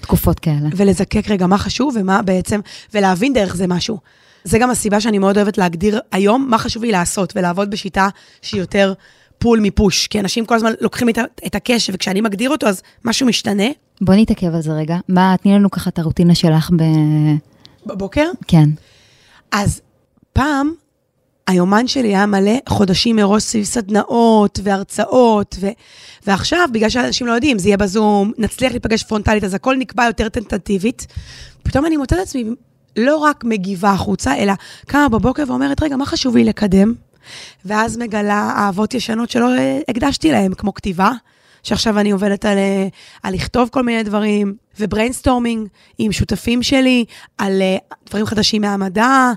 תקופות כאלה. ולזקק רגע מה חשוב ומה בעצם, ולהבין דרך זה משהו. זה גם הסיבה שאני מאוד אוהבת להגדיר היום מה חשוב לי לעשות, ולעבוד בשיטה שהיא יותר פול מפוש, כי אנשים כל הזמן לוקחים את הקשב, וכשאני מגדיר אותו אז משהו משתנה. בוא נתעכב על זה רגע. מה, תני לנו ככה את הרוטינה שלך בבוקר? כן. אז פעם, היומן שלי היה מלא חודשים מראש סביב סדנאות והרצאות, ועכשיו, בגלל שאנשים לא יודעים, זה יהיה בזום, נצליח להיפגש פרונטלית, אז הכל נקבע יותר טנטנטיבית. פתאום אני מוצאת עצמי, לא רק מגיבה החוצה, אלא קמה בבוקר ואומרת, רגע, מה חשוב לי לקדם? ואז מגלה אהבות ישנות שלא הקדשתי להם, כמו כתיבה, שעכשיו אני עובדת על לכתוב כל מיני דברים, ובריינסטורמינג עם שותפים שלי, על דברים חדשים מהמדע.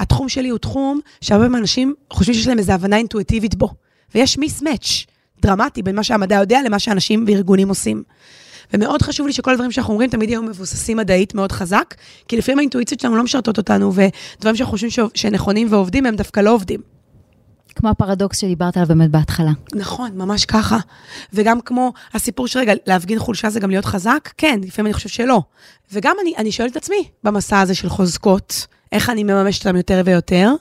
התחום שלי הוא תחום שהרבה אנשים חושבים שיש להם איזו הבנה אינטואיטיבית בו, ויש מיסמאץ' דרמטי בין מה שהמדע יודע למה שאנשים וארגונים עושים. ומאוד חשוב לי שכל הדברים שאנחנו אומרים תמיד יהיו מבוססים מדעית מאוד חזק, כי לפעמים האינטואיציות שלנו לא משרתות אותנו, ודברים שאנחנו חושבים שנכונים ועובדים, הם דווקא לא עובדים. כמו הפרדוקס שדיברת עליו באמת בהתחלה. נכון, ממש ככה. וגם כמו הסיפור שרגע, להפגין חולשה זה גם להיות חזק? כן, לפעמים אני חושב שלא. וגם אני שואלת את עצמי במסע הזה של חוזקות, איך אני מממשת אותם יותר ויותר,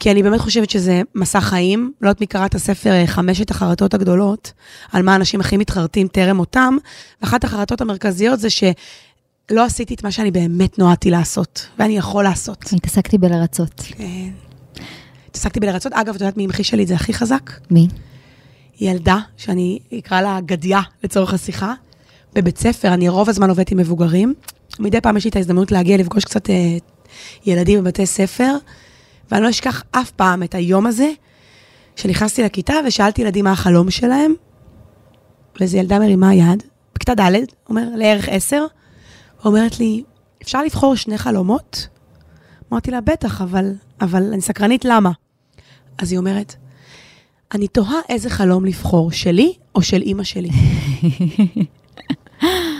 כי אני באמת חושבת שזה מסע חיים, לא את מקראת הספר 5 החרטות הגדולות, על מה אנשים הכי מתחרטים תרם אותם, ואחת החרטות המרכזיות זה שלא עשיתי את מה שאני באמת נועדתי לעשות, ואני יכול לעשות. התעסקתי בלרצות. כן. התעסקתי בלרצות, אגב, את יודעת מי המחיש שלי, זה הכי חזק? מי? ילדה, שאני אקרא לה גדיה לצורך השיחה, בבית ספר, אני רוב הזמן עובדת עם מבוגרים, מדי פעם יש לי את ההזדמנות להגיע לפגוש קצת ילדים בבתי ספר, ואני לא אשכח אף פעם את היום הזה, שנכנסתי לכיתה ושאלתי ילדים מה החלום שלהם, ואיזו ילדה מרימה יד, בכתה ד' אומר, לערך 10, ואומרת לי, אפשר לבחור 2 חלומות? אמרתי לה, בטח, אבל אני סקרנית, למה? אז היא אומרת, אני תוהה איזה חלום לבחור, שלי או של אמא שלי?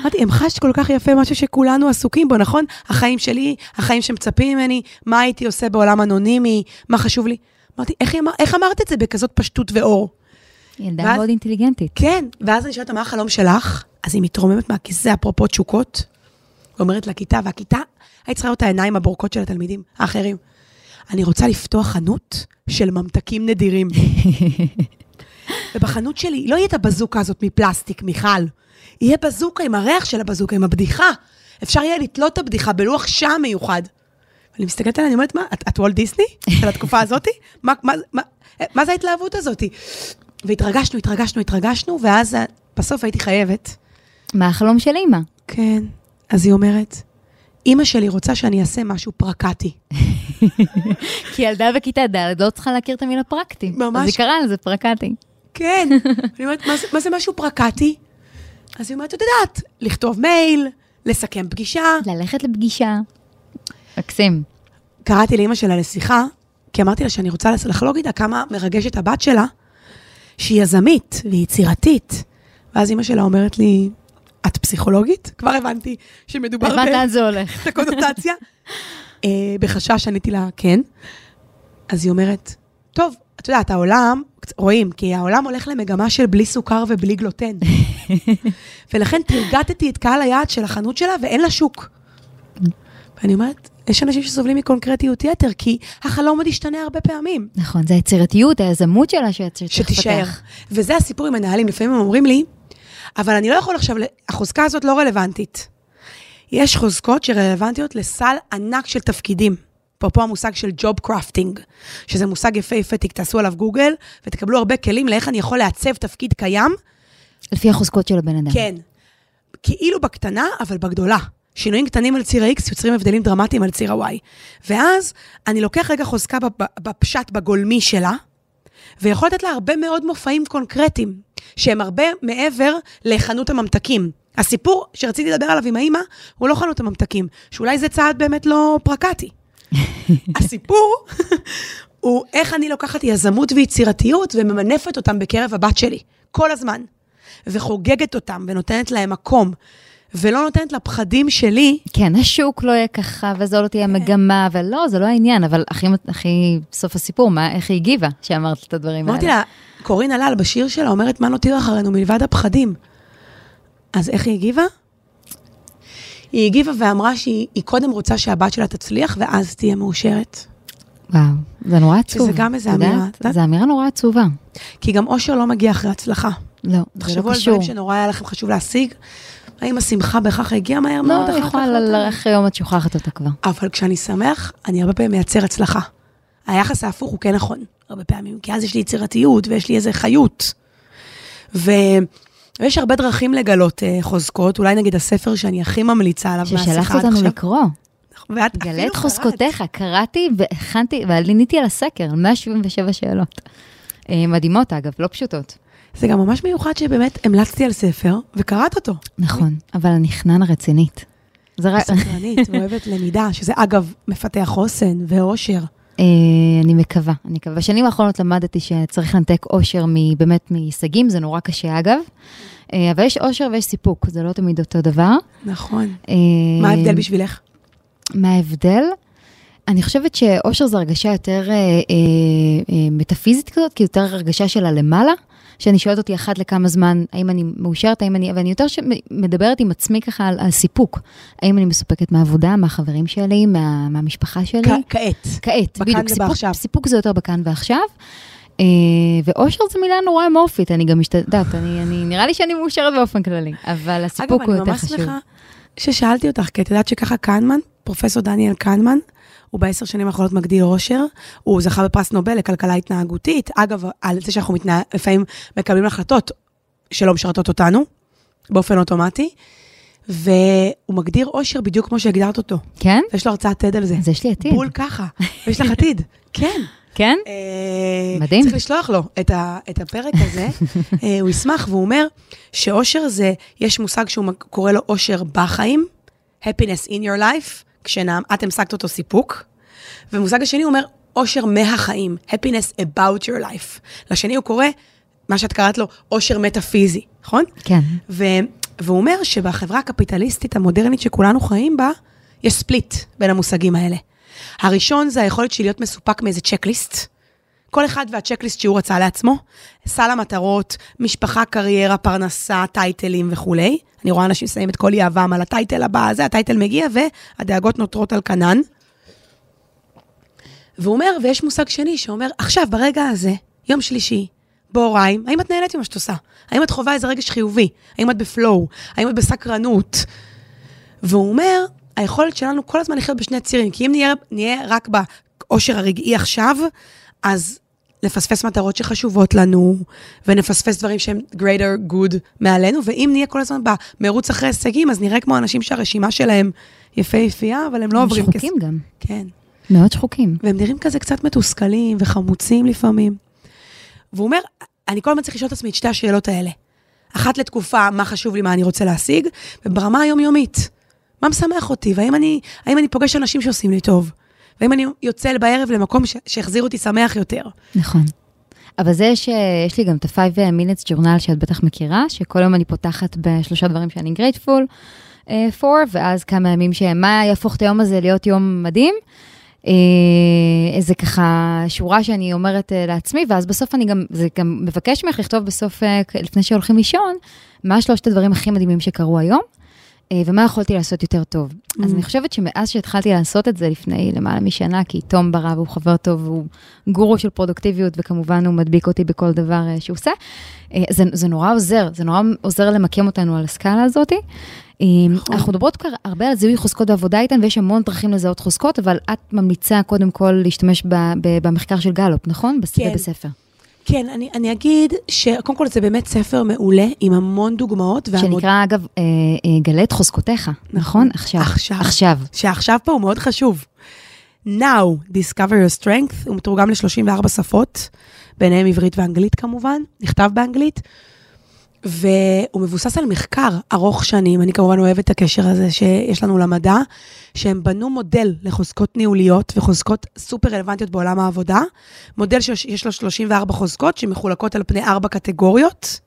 אמרתי, המשכת כל כך יפה משהו שכולנו עסוקים בו, נכון? החיים שלי, החיים שמצפים ממני, מה הייתי עושה בעולם אנונימי, מה חשוב לי? אמרתי, איך אמרת את זה בכזאת פשטות ואור? ילדה מאוד אינטליגנטית. כן, ואז אני שואלת, מה החלום שלך? אז היא מתרוממת מהכיסא, אפרופו תשוקות, אומרת לכיתה, והכיתה, היית צריכה לראות העיניים הבורקות של התלמידים האחרים. אני רוצה לפתוח חנות של ממתקים נדירים. ובחנות שלי לא יהיה את הבזוקה הזאת מפלסטיק, מיכל. יהיה בזוקה עם הריח של הבזוקה, עם הבדיחה. אפשר יהיה לתלות את הבדיחה בלוח שעה מיוחד. אני מסתכלת עליה, אני אומרת, מה, את וולט דיסני? של התקופה הזאת? מה זה ההתלהבות הזאת? והתרגשנו, ואז בסוף הייתי חייבת. מה החלום של אימא? כן. אז היא אומרת, אמא שלי רוצה שאני אעשה משהו פרקטי. כי ילדה בכיתה ד' לא צריכה להכיר את המילה פרקטי. ממש. אז היא קראה לזה פרקטי. כן. אני אומרת, מה זה משהו פרקטי? אז היא אומרת, את יודעת, לכתוב מייל, לסכם פגישה. ללכת לפגישה. מקסים. קראתי לאמא שלה לשיחה, כי אמרתי לה שאני רוצה לחלוק איתה כמה מרגשת הבת שלה, שהיא יזמית ויצירתית. ואז אמא שלה אומרת לי, את פסיכולוגית? כבר הבנתי שמדובר בקונוטציה. בחשש עניתי לה, כן. אז היא אומרת, טוב, את יודעת, העולם, רואים, כי העולם הולך למגמה של בלי סוכר ובלי גלוטן. ולכן תרגטתי את קהל היעד של החנות שלה, ואין לה שוק. ואני אומרת, יש אנשים שסובלים מקונקרטיות יתר, כי החלום עוד ישתנה הרבה פעמים. נכון, זה היצירתיות, היזמות שלה שתישאר. וזה הסיפור עם מנהלים, לפעמים הם אומרים לי, אבל אני לא יכול עכשיו, החוזקה הזאת לא רלוונטית. יש חוזקות שרלוונטיות לסל ענק של תפקידים. פה המושג של ג'וב קראפטינג, שזה מושג יפה, תעשו עליו גוגל, ותקבלו הרבה כלים לאיך אני יכול לעצב תפקיד קיים. לפי החוזקות של הבן אדם. כן. כאילו בקטנה, אבל בגדולה. שינויים קטנים על ציר ה-X יוצרים הבדלים דרמטיים על ציר ה-Y. ואז אני לוקח רגע חוזקה בפשט, בגולמי שלה, ויכול לתת לה הרבה מאוד מופעים קונקרטיים, שהם הרבה מעבר לחנות הממתקים. הסיפור שרציתי לדבר עליו עם האמא, הוא לא חנות הממתקים, שאולי זה צעד באמת לא פרקטי. הסיפור הוא איך אני לוקחת יזמות ויצירתיות, וממנפת אותם בקרב הבת שלי, כל הזמן, וחוגגת אותם, ונותנת להם מקום, ולא נותנת לפחדים שלי. כן, השוק לא יהיה ככה, וזו לא תהיה מגמה, ולא, זה לא העניין, אבל הכי סוף הסיפור, איך היא הגיבה, שאמרת את הדברים האלה? אמרתי לה, קורין הלל בשיר שלה, אומרת, מה נותיר אחרינו מלבד הפחדים? אז איך היא הגיבה? היא הגיבה ואמרה שהיא קודם רוצה שהבת שלה תצליח, ואז תהיה מאושרת. וואו, זה נורא עצוב. שזה גם איזו אמירה. זה אמירה נורא עצובה. כי גם אושר לא מגיע אחרי הצלחה. לא, זה לא קשור. תחשבו על דברים שנורא היה לכם חשוב להשיג. האם השמחה בהכרח הגיעה מהר מאוד? לא, יכולה ללכת היום את שוכחת אותה כבר. אבל כשאני שמח, אני הרבה פעמים מייצר הצלחה. היחס ההפוך הוא כן נכון, הרבה פעמים. כי אז יש לי יצירתיות, ויש לי איזו חיות. ויש הרבה דרכים לגלות חוזקות, אולי נגיד הספר שאני הכי ממליצה עליו מהשיחה עד עכשיו. ששלחת אותנו לקרוא. גלה את חוזקותיך, קראתי והכנתי, ועליניתי על הסקר, 177 שאלות. מדהימות אגב, לא פשוטות. זה גם ממש מיוחד שבאמת המלצתי על ספר וקראת אותו. נכון, אבל אני חננה רצינית. סקרנית, אוהבת למידה, שזה אגב מפתח חוסן ואושר. אני מקווה, אני מקווה. בשנים האחרונות למדתי שצריך לנתק אושר באמת מהישגים, זה נורא קשה אגב, אבל יש אושר ויש סיפוק, זה לא תמיד אותו דבר. נכון. מה ההבדל בשבילך? מה ההבדל? אני חושבת שאושר זו הרגשה יותר מטאפיזית כזאת, כי יותר הרגשה שלה למעלה, שאני שואלת אותי אחת לכמה זמן, האם אני מאושרת, ואני יותר מדברת עם עצמי ככה על סיפוק. האם אני מסופקת מהעבודה, מהחברים שלי, מהמשפחה שלי? כעת. בדיוק, סיפוק זה יותר בכאן ועכשיו. ואושר זו מילה נורא אמורפית, אני גם משתדעת, נראה לי שאני מאושרת באופן כללי, אבל הסיפוק הוא יותר חשוב. אגב, אני ממש שמחה ששאלתי אותך, כי את יודעת שככה קאנמן, פרופסור דניאל קאנמן, הוא ב10 שנים האחרונות מגדיר אושר, הוא זכה בפרס נובל לכלכלה התנהגותית, אגב, על זה שאנחנו לפעמים מקבלים החלטות שלא משרתות אותנו, באופן אוטומטי, והוא מגדיר אושר בדיוק כמו שהגדרת אותו. כן? ויש לו הרצאת תד על זה. אז יש לי עתיד. בול ככה, ויש לך עתיד. כן. כן? מדהים. צריך לשלוח לו את הפרק הזה, הוא ישמח והוא אומר, שאושר זה, יש מושג שהוא קורא לו אושר בחיים, happiness in your life, כשאת המשגת אותו סיפוק, ומושג השני אומר, אושר מהחיים, happiness about your life. לשני הוא קורא, מה שאת קראת לו, אושר מטאפיזי, נכון? כן. והוא אומר שבחברה הקפיטליסטית המודרנית שכולנו חיים בה, יש ספליט בין המושגים האלה. הראשון זה היכולת שלי להיות מסופק מאיזה צ'קליסט, כל אחד והצ'קליסט שהוא רצה לעצמו, סל המטרות, משפחה, קריירה, פרנסה, טייטלים וכולי. אני רואה אנשים שמים את כל יהבם על הטייטל הבא, זה הטייטל מגיע, והדאגות נותרות על כנן. והוא אומר, ויש מושג שני שאומר, עכשיו ברגע הזה, יום שלישי, בהוריים, האם את נהנית ממה שאת עושה? האם את חובה איזה רגש חיובי? האם את בפלואו? האם את בסקרנות? והוא אומר, היכולת שלנו כל הזמן לחיות בשני הצירים, כי אם נהיה רק באושר הרגעי עכשיו, אז נפספס מטרות שחשובות לנו, ונפספס דברים שהם greater good מעלינו, ואם נהיה כל הזמן במרוץ אחרי הישגים, אז נראה כמו אנשים שהרשימה שלהם יפה יפייה, אבל הם לא עוברים כסף. הם שחוקים גם. כן. מאוד שחוקים. והם נראים כזה קצת מתוסכלים וחמוצים לפעמים. והוא אומר, אני כל הזמן צריך לשאול את עצמי את שתי השאלות האלה. אחת לתקופה, מה חשוב לי, מה אני רוצה להשיג, וברמה היומיומית, מה משמח אותי? והאם אני פוגש אנשים שעושים לי טוב? והאם אני יוצא בערב למקום שהחזיר אותי שמח יותר? נכון. אבל זה שיש לי גם את ה-5 minutes journal שאת בטח מכירה, שכל יום אני פותחת בשלושה דברים שאני grateful for, ואז כמה ימים שמה יהפוך את היום הזה להיות יום מדהים, איזה ככה שורה שאני אומרת לעצמי, ואז בסוף אני גם, זה גם מבקש ממך לכתוב בסוף, לפני שהולכים לישון, מה שלושת הדברים הכי מדהימים שקרו היום, ומה יכולתי לעשות יותר טוב. אז אני חושבת שמאז שהתחלתי לעשות את זה לפני למעלה משנה, כי תום ברב הוא חבר טוב, הוא גורו של פרודוקטיביות, וכמובן הוא מדביק אותי בכל דבר שהוא עושה, זה נורא עוזר, זה נורא עוזר למקם אותנו על הסקאלה הזאת, אנחנו מדברות כבר הרבה על זיהוי חוזקות בעבודה איתן, ויש המון דרכים לזהות חוזקות, אבל את ממליצה קודם כל להשתמש במחקר של גלופ, נכון? בספר. כן, אני אגיד שקודם כל זה באמת ספר מעולה, עם המון דוגמאות. שנקרא אגב, גלה את חוזקותיך, נכון? עכשיו. שעכשיו פה הוא מאוד חשוב. Now, discover your strength, הוא מתורגם ל-34 שפות, ביניהם עברית ואנגלית כמובן, נכתב באנגלית, והוא מבוסס על מחקר ארוך שנים, אני כמובן אוהבת את הקשר הזה שיש לנו למדע, שהם בנו מודל לחוזקות ניהוליות וחוזקות סופר רלוונטיות בעולם העבודה, מודל שיש לו 34 חוזקות שמחולקות על פני 4 קטגוריות,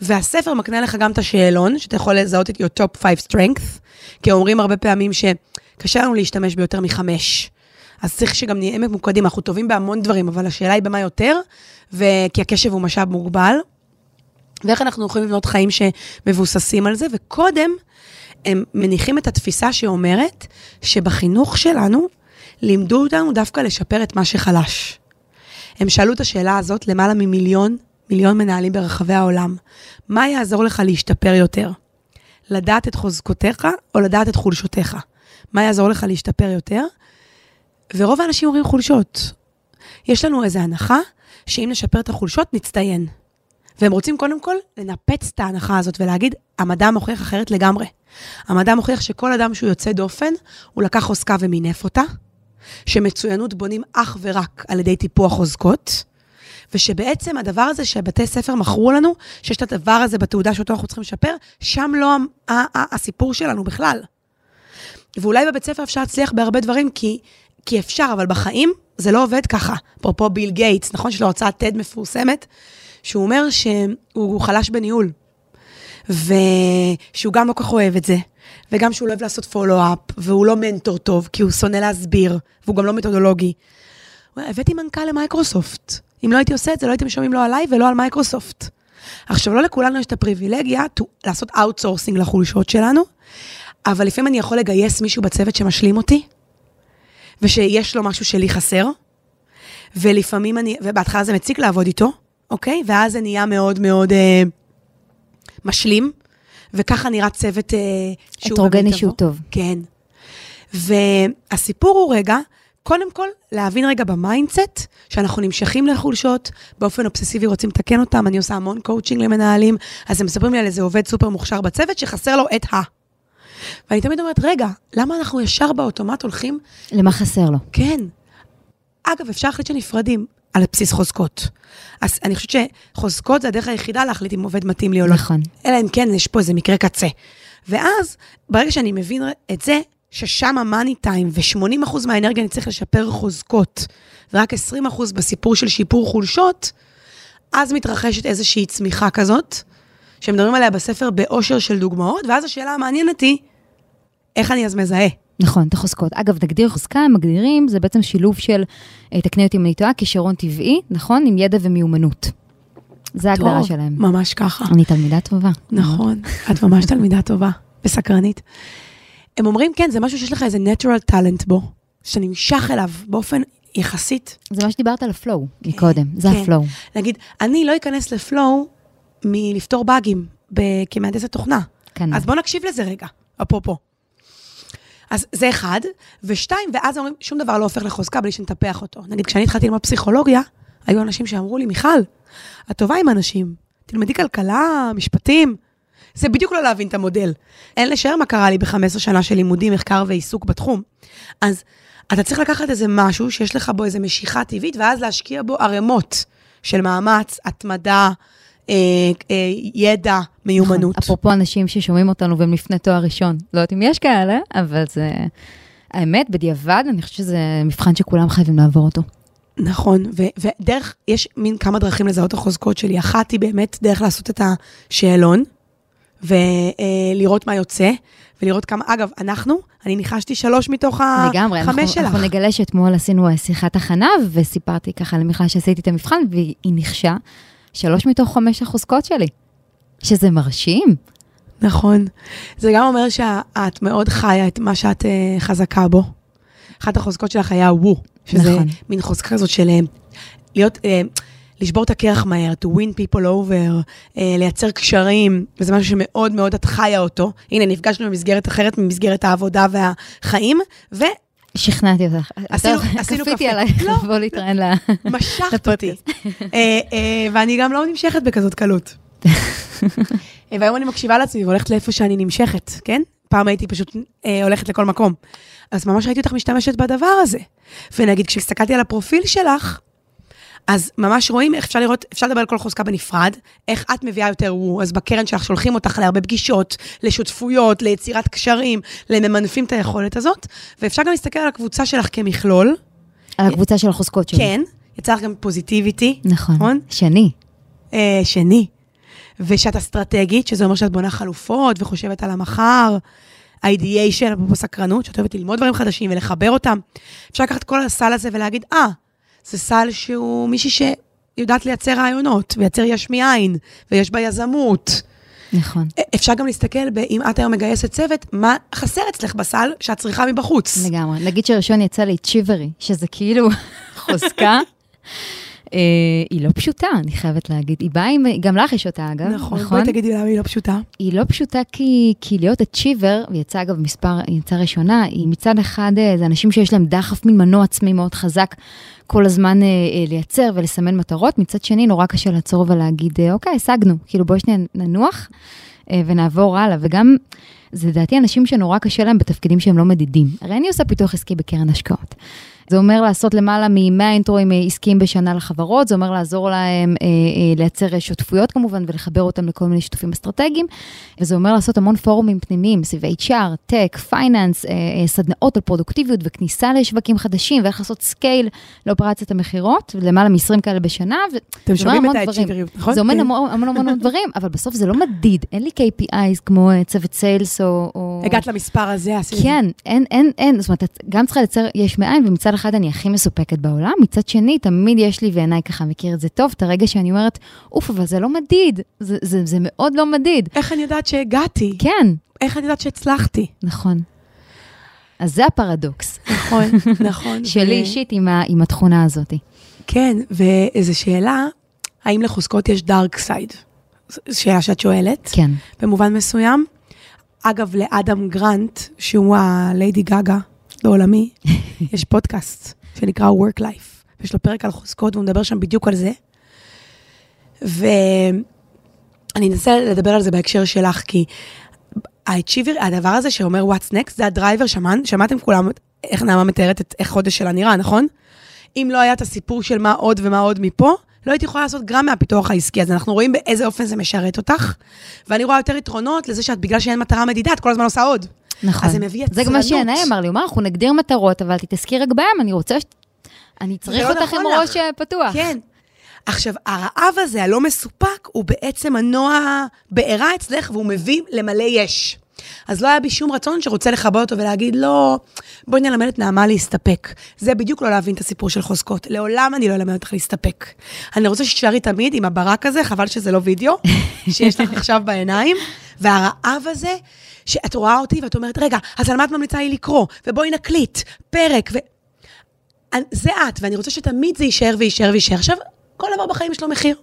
והספר מקנה לך גם את השאלון, שאתה יכול לזהות את your top 5 strength, כי אומרים הרבה פעמים שקשה לנו להשתמש ביותר מ5, אז צריך שגם נהיה ממוקדים, אנחנו טובים בהמון דברים, אבל השאלה היא במה יותר, כי הקשב הוא משאב מוגבל, ואיך אנחנו יכולים לבנות חיים שמבוססים על זה, וקודם הם מניחים את התפיסה שאומרת, שבחינוך שלנו לימדו אותנו דווקא לשפר את מה שחלש. הם שאלו את השאלה הזאת למעלה ממיליון מנהלים ברחבי העולם. מה יעזור לך להשתפר יותר? לדעת את חוזקותיך או לדעת את חולשותיך? מה יעזור לך להשתפר יותר? ורוב האנשים אומרים חולשות. יש לנו איזו הנחה שאם נשפר את החולשות נצטיין. והם רוצים קודם כל לנפץ את ההנחה הזאת ולהגיד, המדע מוכיח אחרת לגמרי. המדע מוכיח שכל אדם שהוא יוצא דופן, הוא לקח חוזקה ומינף אותה, שמצוינות בונים אך ורק על ידי טיפוח חוזקות, ושבעצם הדבר הזה שבתי ספר מכרו לנו, שיש את הדבר הזה בתעודה שאותו אנחנו צריכים לשפר, שם לא הסיפור שלנו בכלל. ואולי בבית ספר אפשר להצליח בהרבה דברים, כי אפשר, אבל בחיים זה לא עובד ככה. אפרופו ביל גייטס, נכון? של הוצאת TED מפורסמת, שהוא אומר שהוא חלש בניהול, ושהוא גם לא כך אוהב את זה, וגם שהוא לא אוהב לעשות פולו-אפ, והוא לא מנטור טוב, כי הוא שונא להסביר, והוא גם לא מתודולוגי. הבאתי מנכ"ל למייקרוסופט. אם לא הייתי עושה את זה, לא הייתם שומעים לא עליי ולא על מייקרוסופט. עכשיו, לא לכולנו יש את הפריבילגיה לעשות אאוטסורסינג לחולשות שלנו, אבל לפעמים אני יכול לגייס מישהו בצוות שמשלים אותי, ושיש לו משהו שלי חסר, ולפעמים ובהתחלה זה מציק לעבוד איתו, אוקיי? ואז זה נהיה מאוד מאוד משלים, וככה נראה צוות אטרוגני שהוא טוב. כן. והסיפור הוא רגע, קודם כל, להבין רגע במיינדסט, שאנחנו נמשכים לחולשות, באופן אובססיבי רוצים לתקן אותם, אני עושה המון קואוצ'ינג למנהלים, אז הם מספרים לי על איזה עובד סופר מוכשר בצוות, שחסר לו את ואני תמיד אומרת, רגע, למה אנחנו ישר באוטומט הולכים? למה חסר לו? כן. אגב, אפשר להחליט שנפרדים על בסיס חוזקות. אז אני חושבת שחוזקות זה הדרך היחידה להחליט אם עובד מתאים לי או לא. נכון. אלא אם כן, יש פה איזה מקרה קצה. ואז, ברגע שאני מבין את זה, ששם המאני טיים ו-80% מהאנרגיה אני צריך לשפר חוזקות, ורק 20% בסיפור של שיפור חולשות, אז מתרחשת איזושהי צמיחה כזאת, שמדברים עליה בספר באושר של דוגמאות, ואז השאלה המעניינת היא, איך אני אז מזהה? נכון, את החוזקות. אגב, נגדיר חוזקה, מגדירים, זה בעצם שילוב של, תקני אותי אם אני טועה, כישרון טבעי, נכון? עם ידע ומיומנות. זה ההגדרה שלהם. ממש ככה. אני תלמידה טובה. נכון, את ממש תלמידה טובה, וסקרנית. הם אומרים, כן, זה משהו שיש לך איזה natural talent בו, שנמשך אליו באופן יחסית. זה מה שדיברת על הפלואו מקודם, זה הפלואו. נגיד, אני לא אכנס לפלואו מלפתור באגים כמהנדסת תוכנה. אז בוא נקשיב לזה רגע, אפרופו. אז זה אחד, ושתיים, ואז אומרים, שום דבר לא הופך לחוזקה בלי שנטפח אותו. נגיד, כשאני התחלתי ללמוד פסיכולוגיה, היו אנשים שאמרו לי, מיכל, את טובה עם אנשים, תלמדי כלכלה, משפטים, זה בדיוק לא להבין את המודל. אין לשער מה קרה לי ב-15 שנה של לימודים, מחקר ועיסוק בתחום. אז אתה צריך לקחת איזה משהו, שיש לך בו איזה משיכה טבעית, ואז להשקיע בו ערמות של מאמץ, התמדה, ידע, מיומנות. אפרופו אנשים ששומעים אותנו והם לפני תואר ראשון, לא יודעת אם יש כאלה, אבל זה, האמת, בדיעבד, אני חושבת שזה מבחן שכולם חייבים לעבור אותו. נכון, ודרך, יש מין כמה דרכים לזהות החוזקות שלי. אחת היא באמת דרך לעשות את השאלון, ולראות מה יוצא, ולראות כמה, אגב, אני ניחשתי 3 מתוך 5 שלך. אנחנו נגלה שאתמול עשינו שיחת הכנה, וסיפרתי ככה למיכל שעשיתי את המבחן, והיא ניחשה 3 מתוך 5 החוזקות שלי. שזה מרשים. נכון. זה גם אומר שאת מאוד חיה את מה שאת חזקה בו. אחת החוזקות שלך היה וו, שזה נכון. מין חוזקה הזאת של להיות... לשבור את הכרח מהר, to win people over, לייצר קשרים, וזה משהו שמאוד מאוד את חיה אותו. הנה, נפגשנו במסגרת אחרת, ממסגרת העבודה והחיים, ו... שכנעתי אותך. עשינו קפה. כפיתי עליי, בוא להתראיין לה. משכת אותי. ואני גם לא נמשכת בכזאת קלות. והיום אני מקשיבה לעצמי, והולכת לאיפה שאני נמשכת, כן? פעם הייתי פשוט הולכת לכל מקום. אז ממש ראיתי אותך משתמשת בדבר הזה. ונגיד, כשהסתכלתי על הפרופיל שלך, אז ממש רואים איך אפשר לראות, אפשר לדבר על כל חוזקה בנפרד, איך את מביאה יותר וו, אז בקרן שלך שולחים אותך להרבה פגישות, לשותפויות, ליצירת קשרים, לממנפים את היכולת הזאת, ואפשר גם להסתכל על הקבוצה שלך כמכלול. על הקבוצה של החוזקות שלי. כן, יצא לך גם פוזיטיביטי. נכון, שני. ושאת אסטרטגית, שזה אומר שאת בונה חלופות וחושבת על המחר, ה-IDA של סקרנות, שאת אוהבת ללמוד דברים חדשים ולחבר אותם. אפשר לקחת כל הסל הזה ולהגיד, זה סל שהוא מישהי שיודעת לייצר רעיונות, וייצר יש מאין, ויש בה יזמות. נכון. אפשר גם להסתכל, אם את היום מגייסת צוות, מה חסר אצלך בסל שאת צריכה מבחוץ. לגמרי. נגיד שראשון יצא לי צ'יברי, שזה כאילו חוזקה. היא לא פשוטה, אני חייבת להגיד. היא באה, גם לך יש אותה אגב. נכון, בואי תגידי למה היא לא פשוטה. היא לא פשוטה כי להיות הצ'יבר, ויצא אגב מספר, יצא ראשונה, היא מצד אחד, זה אנשים שיש להם דחף מין מנוע עצמי מאוד חזק, כל הזמן לייצר ולסמן מטרות, מצד שני נורא קשה לעצור ולהגיד, אוקיי, השגנו, כאילו בואי שנייה ננוח ונעבור הלאה, וגם זה דעתי אנשים שנורא קשה להם בתפקידים שהם לא מדידים. הרי אני עושה פיתוח עסקי בקרן השקעות. זה אומר לעשות למעלה מ100 אינטרואים עסקיים בשנה לחברות, זה אומר לעזור להם לייצר שותפויות כמובן, ולחבר אותם לכל מיני שותפים אסטרטגיים, וזה אומר לעשות המון פורומים פנימיים, סביב HR, טק, פייננס, סדנאות על פרודוקטיביות, וכניסה לשווקים חדשים, ואיך לעשות סקייל לאופרציית המחירות, למעלה מ-20 כאלה בשנה, אתם שומעים את האצ'יבריות, נכון? זה אומר המון דברים, אבל בסוף זה לא מדיד, אין לי KPIs כמו צוות סיילס או... הגעת למספר הזה, כן, אין, זאת אומרת, גם צריכה לייצר יש מאין, ומצד אחד אני הכי מסופקת בעולם, מצד שני, תמיד יש לי ועיניי ככה מכיר את זה טוב, את הרגע שאני אומרת, אבל זה לא מדיד, זה מאוד לא מדיד. איך אני יודעת שהגעתי? כן. איך אני יודעת שהצלחתי? נכון. אז זה הפרדוקס. נכון, נכון. שלי אישית עם התכונה הזאת. כן, ואיזו שאלה, האם לחוזקות יש דארק סייד? שאלה שאת שואלת. כן. במובן מסוים. אגב, לאדם גרנט, שהוא הליידי גגה, בעולמי, יש פודקאסט שנקרא Work Life, ויש לו פרק על חוזקות, והוא מדבר שם בדיוק על זה, ואני אנסה לדבר על זה בהקשר שלך, כי הדבר הזה שאומר What's Next, זה הדרייבר, שמעתם כולם איך נעמה מתארת את איך חודש שלה נראה, נכון? אם לא היה את הסיפור של מה עוד ומה עוד מפה, לא הייתי יכולה לעשות גרם מהפיתוח העסקי, אז אנחנו רואים באיזה אופן זה משרת אותך, ואני רואה יותר יתרונות לזה שאת בגלל שאין מטרה מדידה, את כל הזמן עושה עוד. נכון. אז זה מביא יצרנות. זה גם שיענאי אמר לי, אנחנו נגדיר מטרות, אבל תתעסקי רק בהם, אני רוצה, אני צריך אותך עם ראש פתוח. כן. עכשיו, הרעב הזה, הלא מסופק, הוא בעצם הנוע בעירה אצלך, והוא מביא למלא יש. אז לא היה בי שום רצון שרוצה לחבר אותו ולהגיד, לא, בואי נלמד את נעמה להסתפק. זה בדיוק לא להבין את הסיפור של חוזקות. לעולם אני לא אלמד אותך להסתפק. אני רוצה שתשארי תמיד עם הברק הזה, חבל שזה לא וידאו, שיש לך עכשיו בעיניים, והרעב הזה, שאת רואה אותי ואת אומרת, רגע, אז על מה את ממליצה לי לקרוא, ובואי נקליט, פרק, זה את, ואני רוצה שתמיד זה יישאר ויישאר ויישאר. עכשיו, כל דבר בחיים יש לו מחיר.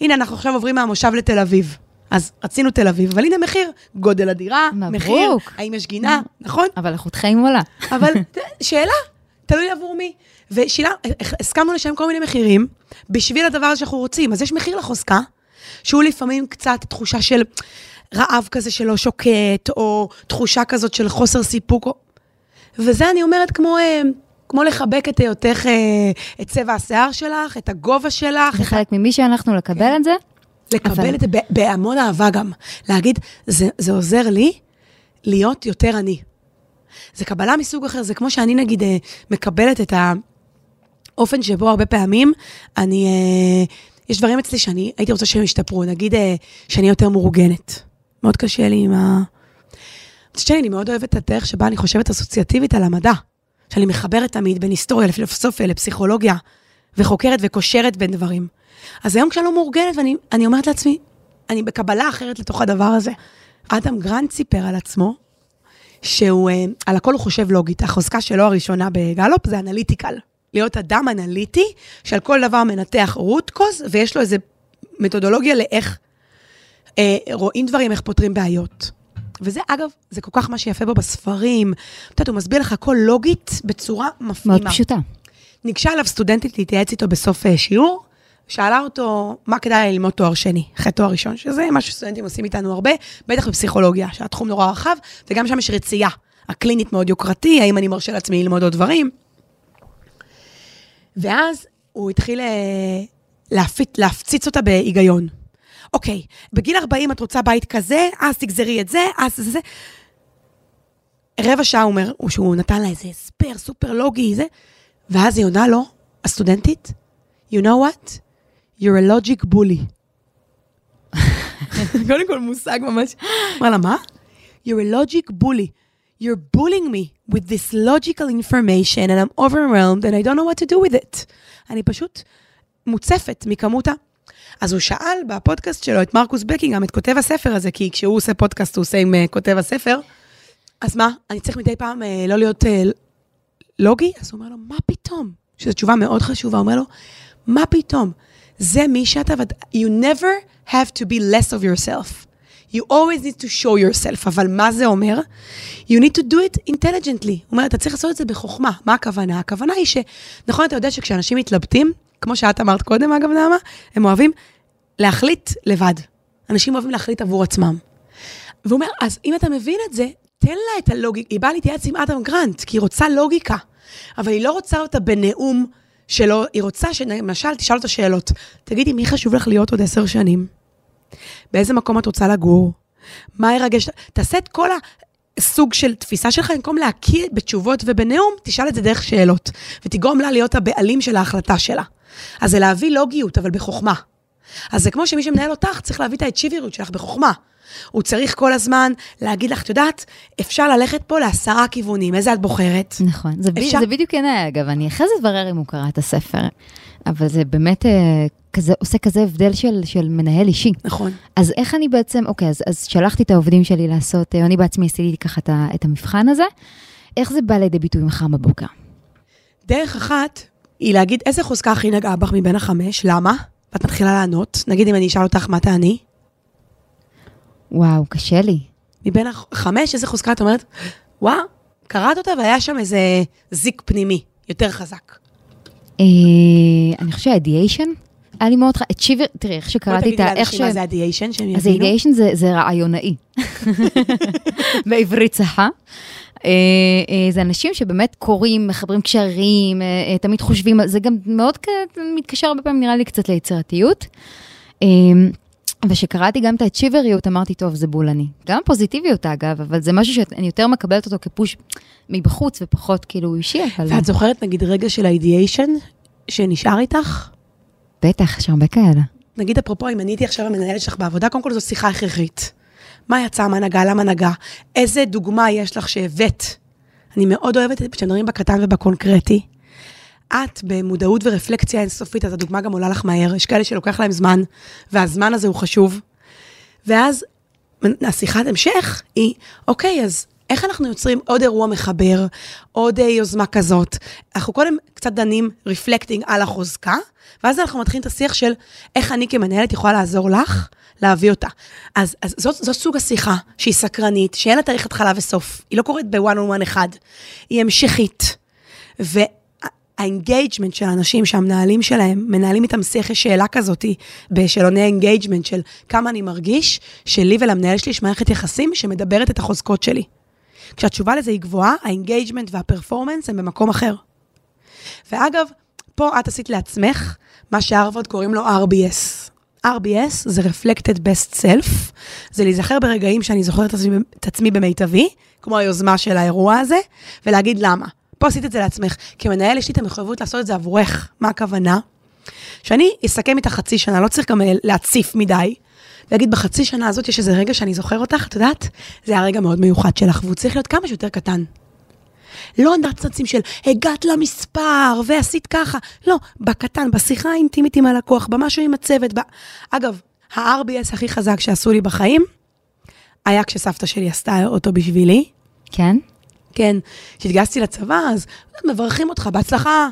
הנה, אנחנו עכשיו עוברים מהמושב לתל אביב. אז רצינו תל אביב, אבל הנה מחיר, גודל הדירה, מחיר, האם יש גינה, נכון? אבל איכות חיים עולה. אבל שאלה, תלוי עבור מי. ושאלה, הסכמנו לשם כל מיני מחירים, בשביל הדבר הזה שאנחנו רוצים, אז יש מחיר לחוזקה, שהוא לפעמים קצת תחושה של רעב כזה שלא שוקט, או תחושה כזאת של חוסר סיפוק, וזה אני אומרת כמו כמו לחבק את היותך, את צבע השיער שלך, את הגובה שלך. לחלק ממי שאנחנו לקבל את זה. לקבל את זה בהמון אהבה גם. להגיד, זה עוזר לי להיות יותר אני. זה קבלה מסוג אחר, זה כמו שאני נגיד מקבלת את האופן שבו הרבה פעמים אני, יש דברים אצלי שאני הייתי רוצה שהם ישתפרו, נגיד שאני יותר מורגנת. מאוד קשה לי עם ה... אני מאוד אוהבת את הדרך שבה אני חושבת אסוציאטיבית על המדע, שאני מחברת תמיד בין היסטוריה לפילוסופיה, לפסיכולוגיה, וחוקרת וקושרת בין דברים. אז היום כשאני לא מורגנת, ואני אומרת לעצמי, אני בקבלה אחרת לתוך הדבר הזה. אדם גרנט סיפר על עצמו, שהוא, על הכל הוא חושב לוגית, החוזקה שלו הראשונה בגלופ זה אנליטיקל. להיות אדם אנליטי, שעל כל דבר מנתח רוטקוז, ויש לו איזו מתודולוגיה לאיך רואים דברים, איך פותרים בעיות. וזה, אגב, זה כל כך מה שיפה בו בספרים. זאת אומרת, הוא מסביר לך הכל לוגית בצורה מפנימה. מאוד פשוטה. ניגשה עליו סטודנטית להתייעץ איתו בסוף שיעור, שאלה אותו מה כדאי ללמוד תואר שני, אחרי תואר ראשון, שזה מה שסטודנטים עושים איתנו הרבה, בטח בפסיכולוגיה, שהתחום נורא רחב, וגם שם יש רצייה, הקלינית מאוד יוקרתי, האם אני מרשה לעצמי ללמוד עוד דברים. ואז הוא התחיל להפציץ אותה בהיגיון. אוקיי, בגיל 40 את רוצה בית כזה, אז תגזרי את זה, אז זה. רבע שעה אומר, שהוא נתן לה איזה הסבר סופר לוגי, זה. ואז היא עונה לו, הסטודנטית, you know what? You're a logic bully. קודם כל מושג ממש. אמרה לה, מה? You're a logic bully. You're bullying me with this logical information and I'm overwhelmed and I don't know what to do with it. אני פשוט מוצפת מכמותה. אז הוא שאל בפודקאסט שלו את מרקוס בקינגם, את כותב הספר הזה, כי כשהוא עושה פודקאסט, הוא עושה עם כותב הספר. אז מה, אני צריך מדי פעם לא להיות לוגי? אז הוא אומר לו, מה פתאום? שזו תשובה מאוד חשובה, הוא אומר לו, מה פתאום? זה מי שאתה, you never have to be less of yourself. You always need to show yourself. אבל מה זה אומר? You need to do it intelligently. הוא אומר, אתה צריך לעשות את זה בחוכמה. מה הכוונה? הכוונה היא שנכון, אתה יודע שכשאנשים מתלבטים, כמו שאת אמרת קודם, אגב נעמה, הם אוהבים להחליט לבד. אנשים אוהבים להחליט עבור עצמם. והוא אומר, אז אם אתה מבין את זה, תן לה את הלוגיקה. היא באה להתייעץ עם אדם גרנט, כי היא רוצה לוגיקה. אבל היא לא רוצה אותה בנאום שלו, היא רוצה שלמשל, תשאל אותה שאלות. תגידי, מי חשוב לך להיות עוד 10 שנים? באיזה מקום את רוצה לגור? מה ירגש? תעשה את כל הסוג של תפיסה שלך, במקום להכיר בתשובות ובנאום, תשאל את זה דרך שאלות, ותגרום לה להיות הבעלים של ההחלטה שלה. אז זה להביא לוגיות, אבל בחוכמה. אז זה כמו שמי שמנהל אותך, צריך להביא את האצ'יבריות שלך בחוכמה. הוא צריך כל הזמן להגיד לך, את יודעת, אפשר ללכת פה ל10 כיוונים, איזה את בוחרת? נכון, זה בדיוק עיני, אגב, אני אחרי זה דברר אם הוא קרא את הספר, אבל זה באמת עושה כזה הבדל של מנהל אישי. נכון. אז איך אני בעצם, אוקיי, אז שלחתי את העובדים שלי לעשות, אני בעצמי עשיתי ככה את המבחן הזה, איך זה בא לידי ביטוי מחר בבוקר? דרך אחת היא להגיד, איזה חוזקה הכי נגעה בך מבין 5, למה? ואת מתחילה לענות, נגיד אם אני אשאל אותך מה תעני? וואו, קשה לי. מבין 5, איזה חוזקה את אומרת, וואו, קראת אותה והיה שם איזה זיק פנימי, יותר חזק. אני חושבת שהאדיאשן, היה לי מאוד חזק, תראי, איך שקראתי איתה, איך ש... מה זה האדיאשן? אז האדיאשן זה רעיונאי. בעברית צחה. זה אנשים שבאמת קוראים, מחברים קשרים, תמיד חושבים, זה גם מאוד מתקשר הרבה פעמים, נראה לי קצת ליצירתיות. ושקראתי גם את האצ'יבריות, אמרתי, טוב, זה בולני. גם פוזיטיביות, אגב, אבל זה משהו שאני יותר מקבלת אותו כפוש מבחוץ, ופחות כאילו אישי. ואת זוכרת, נגיד, רגע של האידיאשן, שנשאר איתך? בטח, יש הרבה כאלה. נגיד, אפרופו, אם אני הייתי עכשיו המנהלת שלך בעבודה, קודם כל זו שיחה הכרחית. מה יצא, מה נגע, למה נגע, איזה דוגמה יש לך שהבאת. אני מאוד אוהבת את שמדברים בקטן ובקונקרטי. את במודעות ורפלקציה אינסופית, אז הדוגמה גם עולה לך מהר, יש כאלה שלוקח להם זמן, והזמן הזה הוא חשוב. ואז השיחת המשך היא, אוקיי, אז איך אנחנו יוצרים עוד אירוע מחבר, עוד יוזמה כזאת? אנחנו קודם קצת דנים רפלקטינג על החוזקה, ואז אנחנו מתחילים את השיח של איך אני כמנהלת יכולה לעזור לך, להביא אותה. אז זאת סוג השיחה שהיא סקרנית, שאין לה תאריך התחלה וסוף. היא לא קורית ב-1-on-1 אחד. היא המשכית. והאנגייג'מנט של האנשים שהמנהלים שלהם, מנהלים איתם שיחה שאלה כזאת בשאלוני אנגייג'מנט של כמה אני מרגיש שלי ולמנהל שלי יש מערכת יחסים שמדברת את החוזקות שלי. כשהתשובה לזה היא גבוהה, האנגייג'מנט והפרפורמנס הם במקום אחר. ואגב, פה את עשית לעצמך מה שהרווארד קוראים לו RBS. RBS זה Reflected Best Self, זה להיזכר ברגעים שאני זוכרת את עצמי במיטבי, כמו היוזמה של האירוע הזה, ולהגיד למה. פה עשית את זה לעצמך, כמנהל יש לי את המחויבות לעשות את זה עבורך. מה הכוונה? שאני אסכם איתה חצי שנה, לא צריך גם להציף מדי, להגיד בחצי שנה הזאת יש איזה רגע שאני זוכר אותך, את יודעת? זה הרגע מאוד מיוחד שלך, והוא צריך להיות כמה שיותר קטן. לא נצצים של הגעת למספר ועשית ככה, לא, בקטן, בשיחה האינטימית עם הלקוח, במשהו עם הצוות. אגב, ה-RBS הכי חזק שעשו לי בחיים, היה כשסבתא שלי עשתה אותו בשבילי. כן? כן, כשהתגייסתי לצבא, אז מברכים אותך בהצלחה,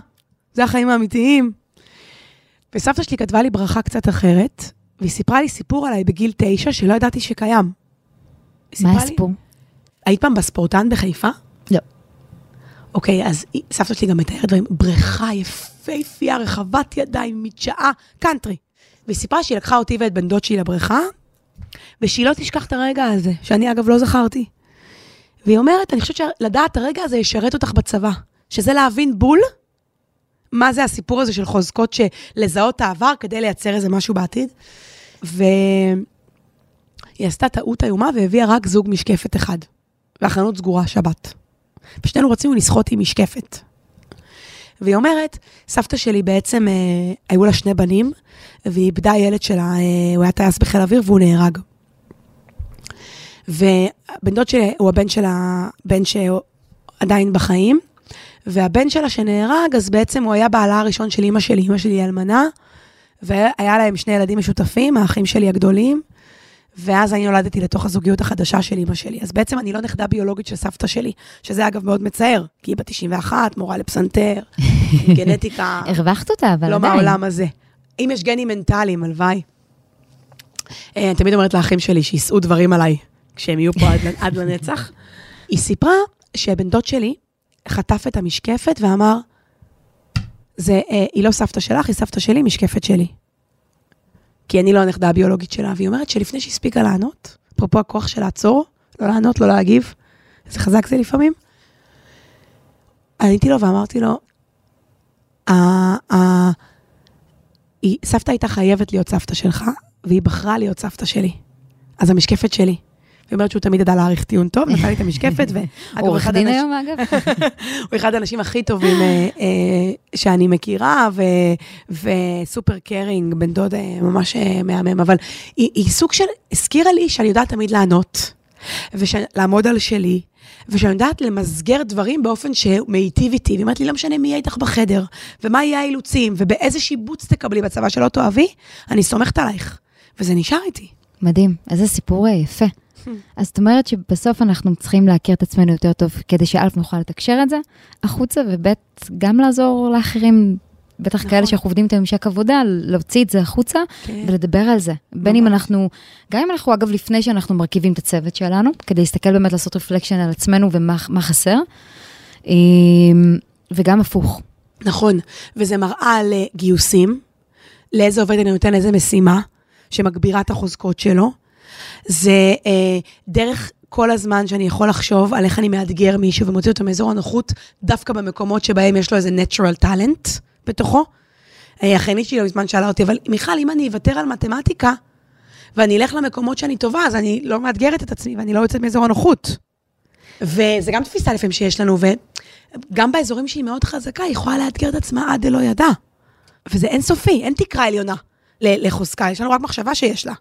זה החיים האמיתיים. וסבתא שלי כתבה לי ברכה קצת אחרת, והיא סיפרה לי סיפור עליי בגיל 9, שלא ידעתי שקיים. מה הסיפור? היית פעם בספורטן בחיפה? לא. אוקיי, אז סבתא שלי גם מתארת דברים, בריכה יפהפייה, רחבת ידיים, מדשאה, קאנטרי. והיא סיפרה שהיא לקחה אותי ואת בן דוד שלי לבריכה, ושהיא לא תשכח את הרגע הזה, שאני אגב לא זכרתי. והיא אומרת, אני חושבת שלדעת הרגע הזה ישרת אותך בצבא, שזה להבין בול, מה זה הסיפור הזה של חוזקות שלזהות העבר כדי לייצר איזה משהו בעתיד. והיא עשתה טעות איומה והביאה רק זוג משקפת אחד. והחנות סגורה שבת. ושנינו רצינו לשחות עם משקפת. והיא אומרת, סבתא שלי בעצם, היו לה שני בנים, והיא איבדה ילד שלה, הוא היה טייס בחיל אוויר והוא נהרג. ובן דוד שלה, הוא הבן שלה, בן שעדיין בחיים, והבן שלה שנהרג, אז בעצם הוא היה בעלה הראשון של אמא שלי, אמא שלי היא אלמנה, והיה להם שני ילדים משותפים, האחים שלי הגדולים, ואז אני נולדתי לתוך הזוגיות החדשה של אמא שלי. אז בעצם אני לא נכדה ביולוגית של סבתא שלי, שזה אגב מאוד מצער, כי היא בת 91, מורה לפסנתר, גנטיקה. הרווחת אותה, אבל עדיין. לא מהעולם הזה. אם יש גנים מנטליים, הלוואי. אני תמיד אומרת לאחים שלי שיסעו דברים עליי, כשהם יהיו פה עד לנצח. היא סיפרה שהבן דוד שלי חטף את המשקפת ואמר, היא לא סבתא שלך, היא סבתא שלי, משקפת שלי. כי אני לא הנכדה הביולוגית שלה, והיא אומרת שלפני שהספיקה לענות, אפרופו הכוח של לעצור, לא לענות, לא להגיב, זה חזק זה לפעמים, עניתי לו ואמרתי לו, סבתא הייתה חייבת להיות סבתא שלך, והיא בחרה להיות סבתא שלי. אז המשקפת שלי. היא אומרת שהוא תמיד ידע להעריך טיעון טוב, נתן לי את המשקפת, הוא עורך דין היום אגב. הוא אחד האנשים הכי טובים שאני מכירה, וסופר קרינג, בן דוד ממש מהמם, אבל היא סוג של, הזכירה לי שאני יודעת תמיד לענות, ולעמוד על שלי, ושאני יודעת למסגר דברים באופן שמאיטיב איתי, והיא אומרת לי, לא משנה מי יהיה איתך בחדר, ומה יהיה האילוצים, ובאיזה שיבוץ תקבלי בצבא שלא תאהבי, אני סומכת עלייך, וזה נשאר איתי. מדהים, איזה סיפור יפה. אז זאת אומרת שבסוף אנחנו צריכים להכיר את עצמנו יותר טוב, כדי שאלף נוכל לתקשר את זה החוצה, ובית גם לעזור לאחרים, בטח כאלה שאנחנו עובדים את הממשק עבודה, להוציא את זה החוצה ולדבר על זה. בין אם אנחנו, גם אם אנחנו אגב לפני שאנחנו מרכיבים את הצוות שלנו, כדי להסתכל באמת לעשות רפלקשן על עצמנו ומה חסר, וגם הפוך. נכון, וזה מראה לגיוסים, לאיזה עובד אני נותן איזה משימה, שמגבירה את החוזקות שלו, זה דרך כל הזמן שאני יכול לחשוב על איך אני מאתגר מישהו ומוציא אותו מאזור הנוחות, דווקא במקומות שבהם יש לו איזה natural talent בתוכו. החנית שלי לא מזמן שאלה אותי, אבל מיכל, אם אני אוותר על מתמטיקה, ואני אלך למקומות שאני טובה, אז אני לא מאתגרת את עצמי, ואני לא יוצאת מאזור הנוחות. וזה גם תפיסה לפעמים שיש לנו, וגם באזורים שהיא מאוד חזקה, היא יכולה לאתגר את עצמה עד אלא ידע. וזה אין סופי, אין תקרה עליונה לחוזקה, יש לנו רק מחשבה שיש לה.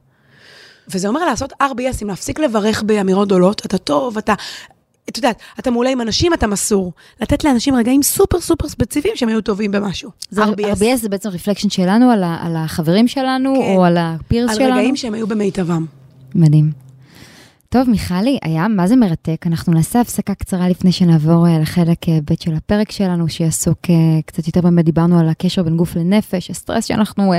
וזה אומר לעשות RBS, אם להפסיק לברך באמירות גדולות, אתה טוב, אתה יודעת, אתה מעולה עם אנשים, אתה מסור. לתת לאנשים רגעים סופר סופר ספציפיים שהם היו טובים במשהו. RBS זה בעצם רפלקשן שלנו על החברים שלנו, או על הפירס שלנו. על רגעים שהם היו במיטבם. מדהים. טוב, מיכלי, היה מה זה מרתק. אנחנו נעשה הפסקה קצרה לפני שנעבור לחלק בית של הפרק שלנו, שיעסוק קצת יותר באמת, דיברנו על הקשר בין גוף לנפש, הסטרס שאנחנו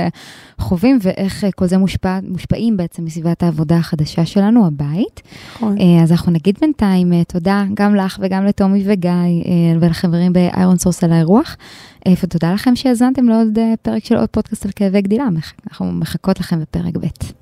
חווים, ואיך כל זה מושפעים בעצם מסביבת העבודה החדשה שלנו, הבית. אז אנחנו נגיד בינתיים, תודה גם לך וגם לתומי וגיא, ולחברים באיירון סורס על האירוח. ותודה לכם שהזנתם לעוד פרק של עוד פודקאסט על כאבי גדילה. אנחנו מחכות לכם בפרק בית.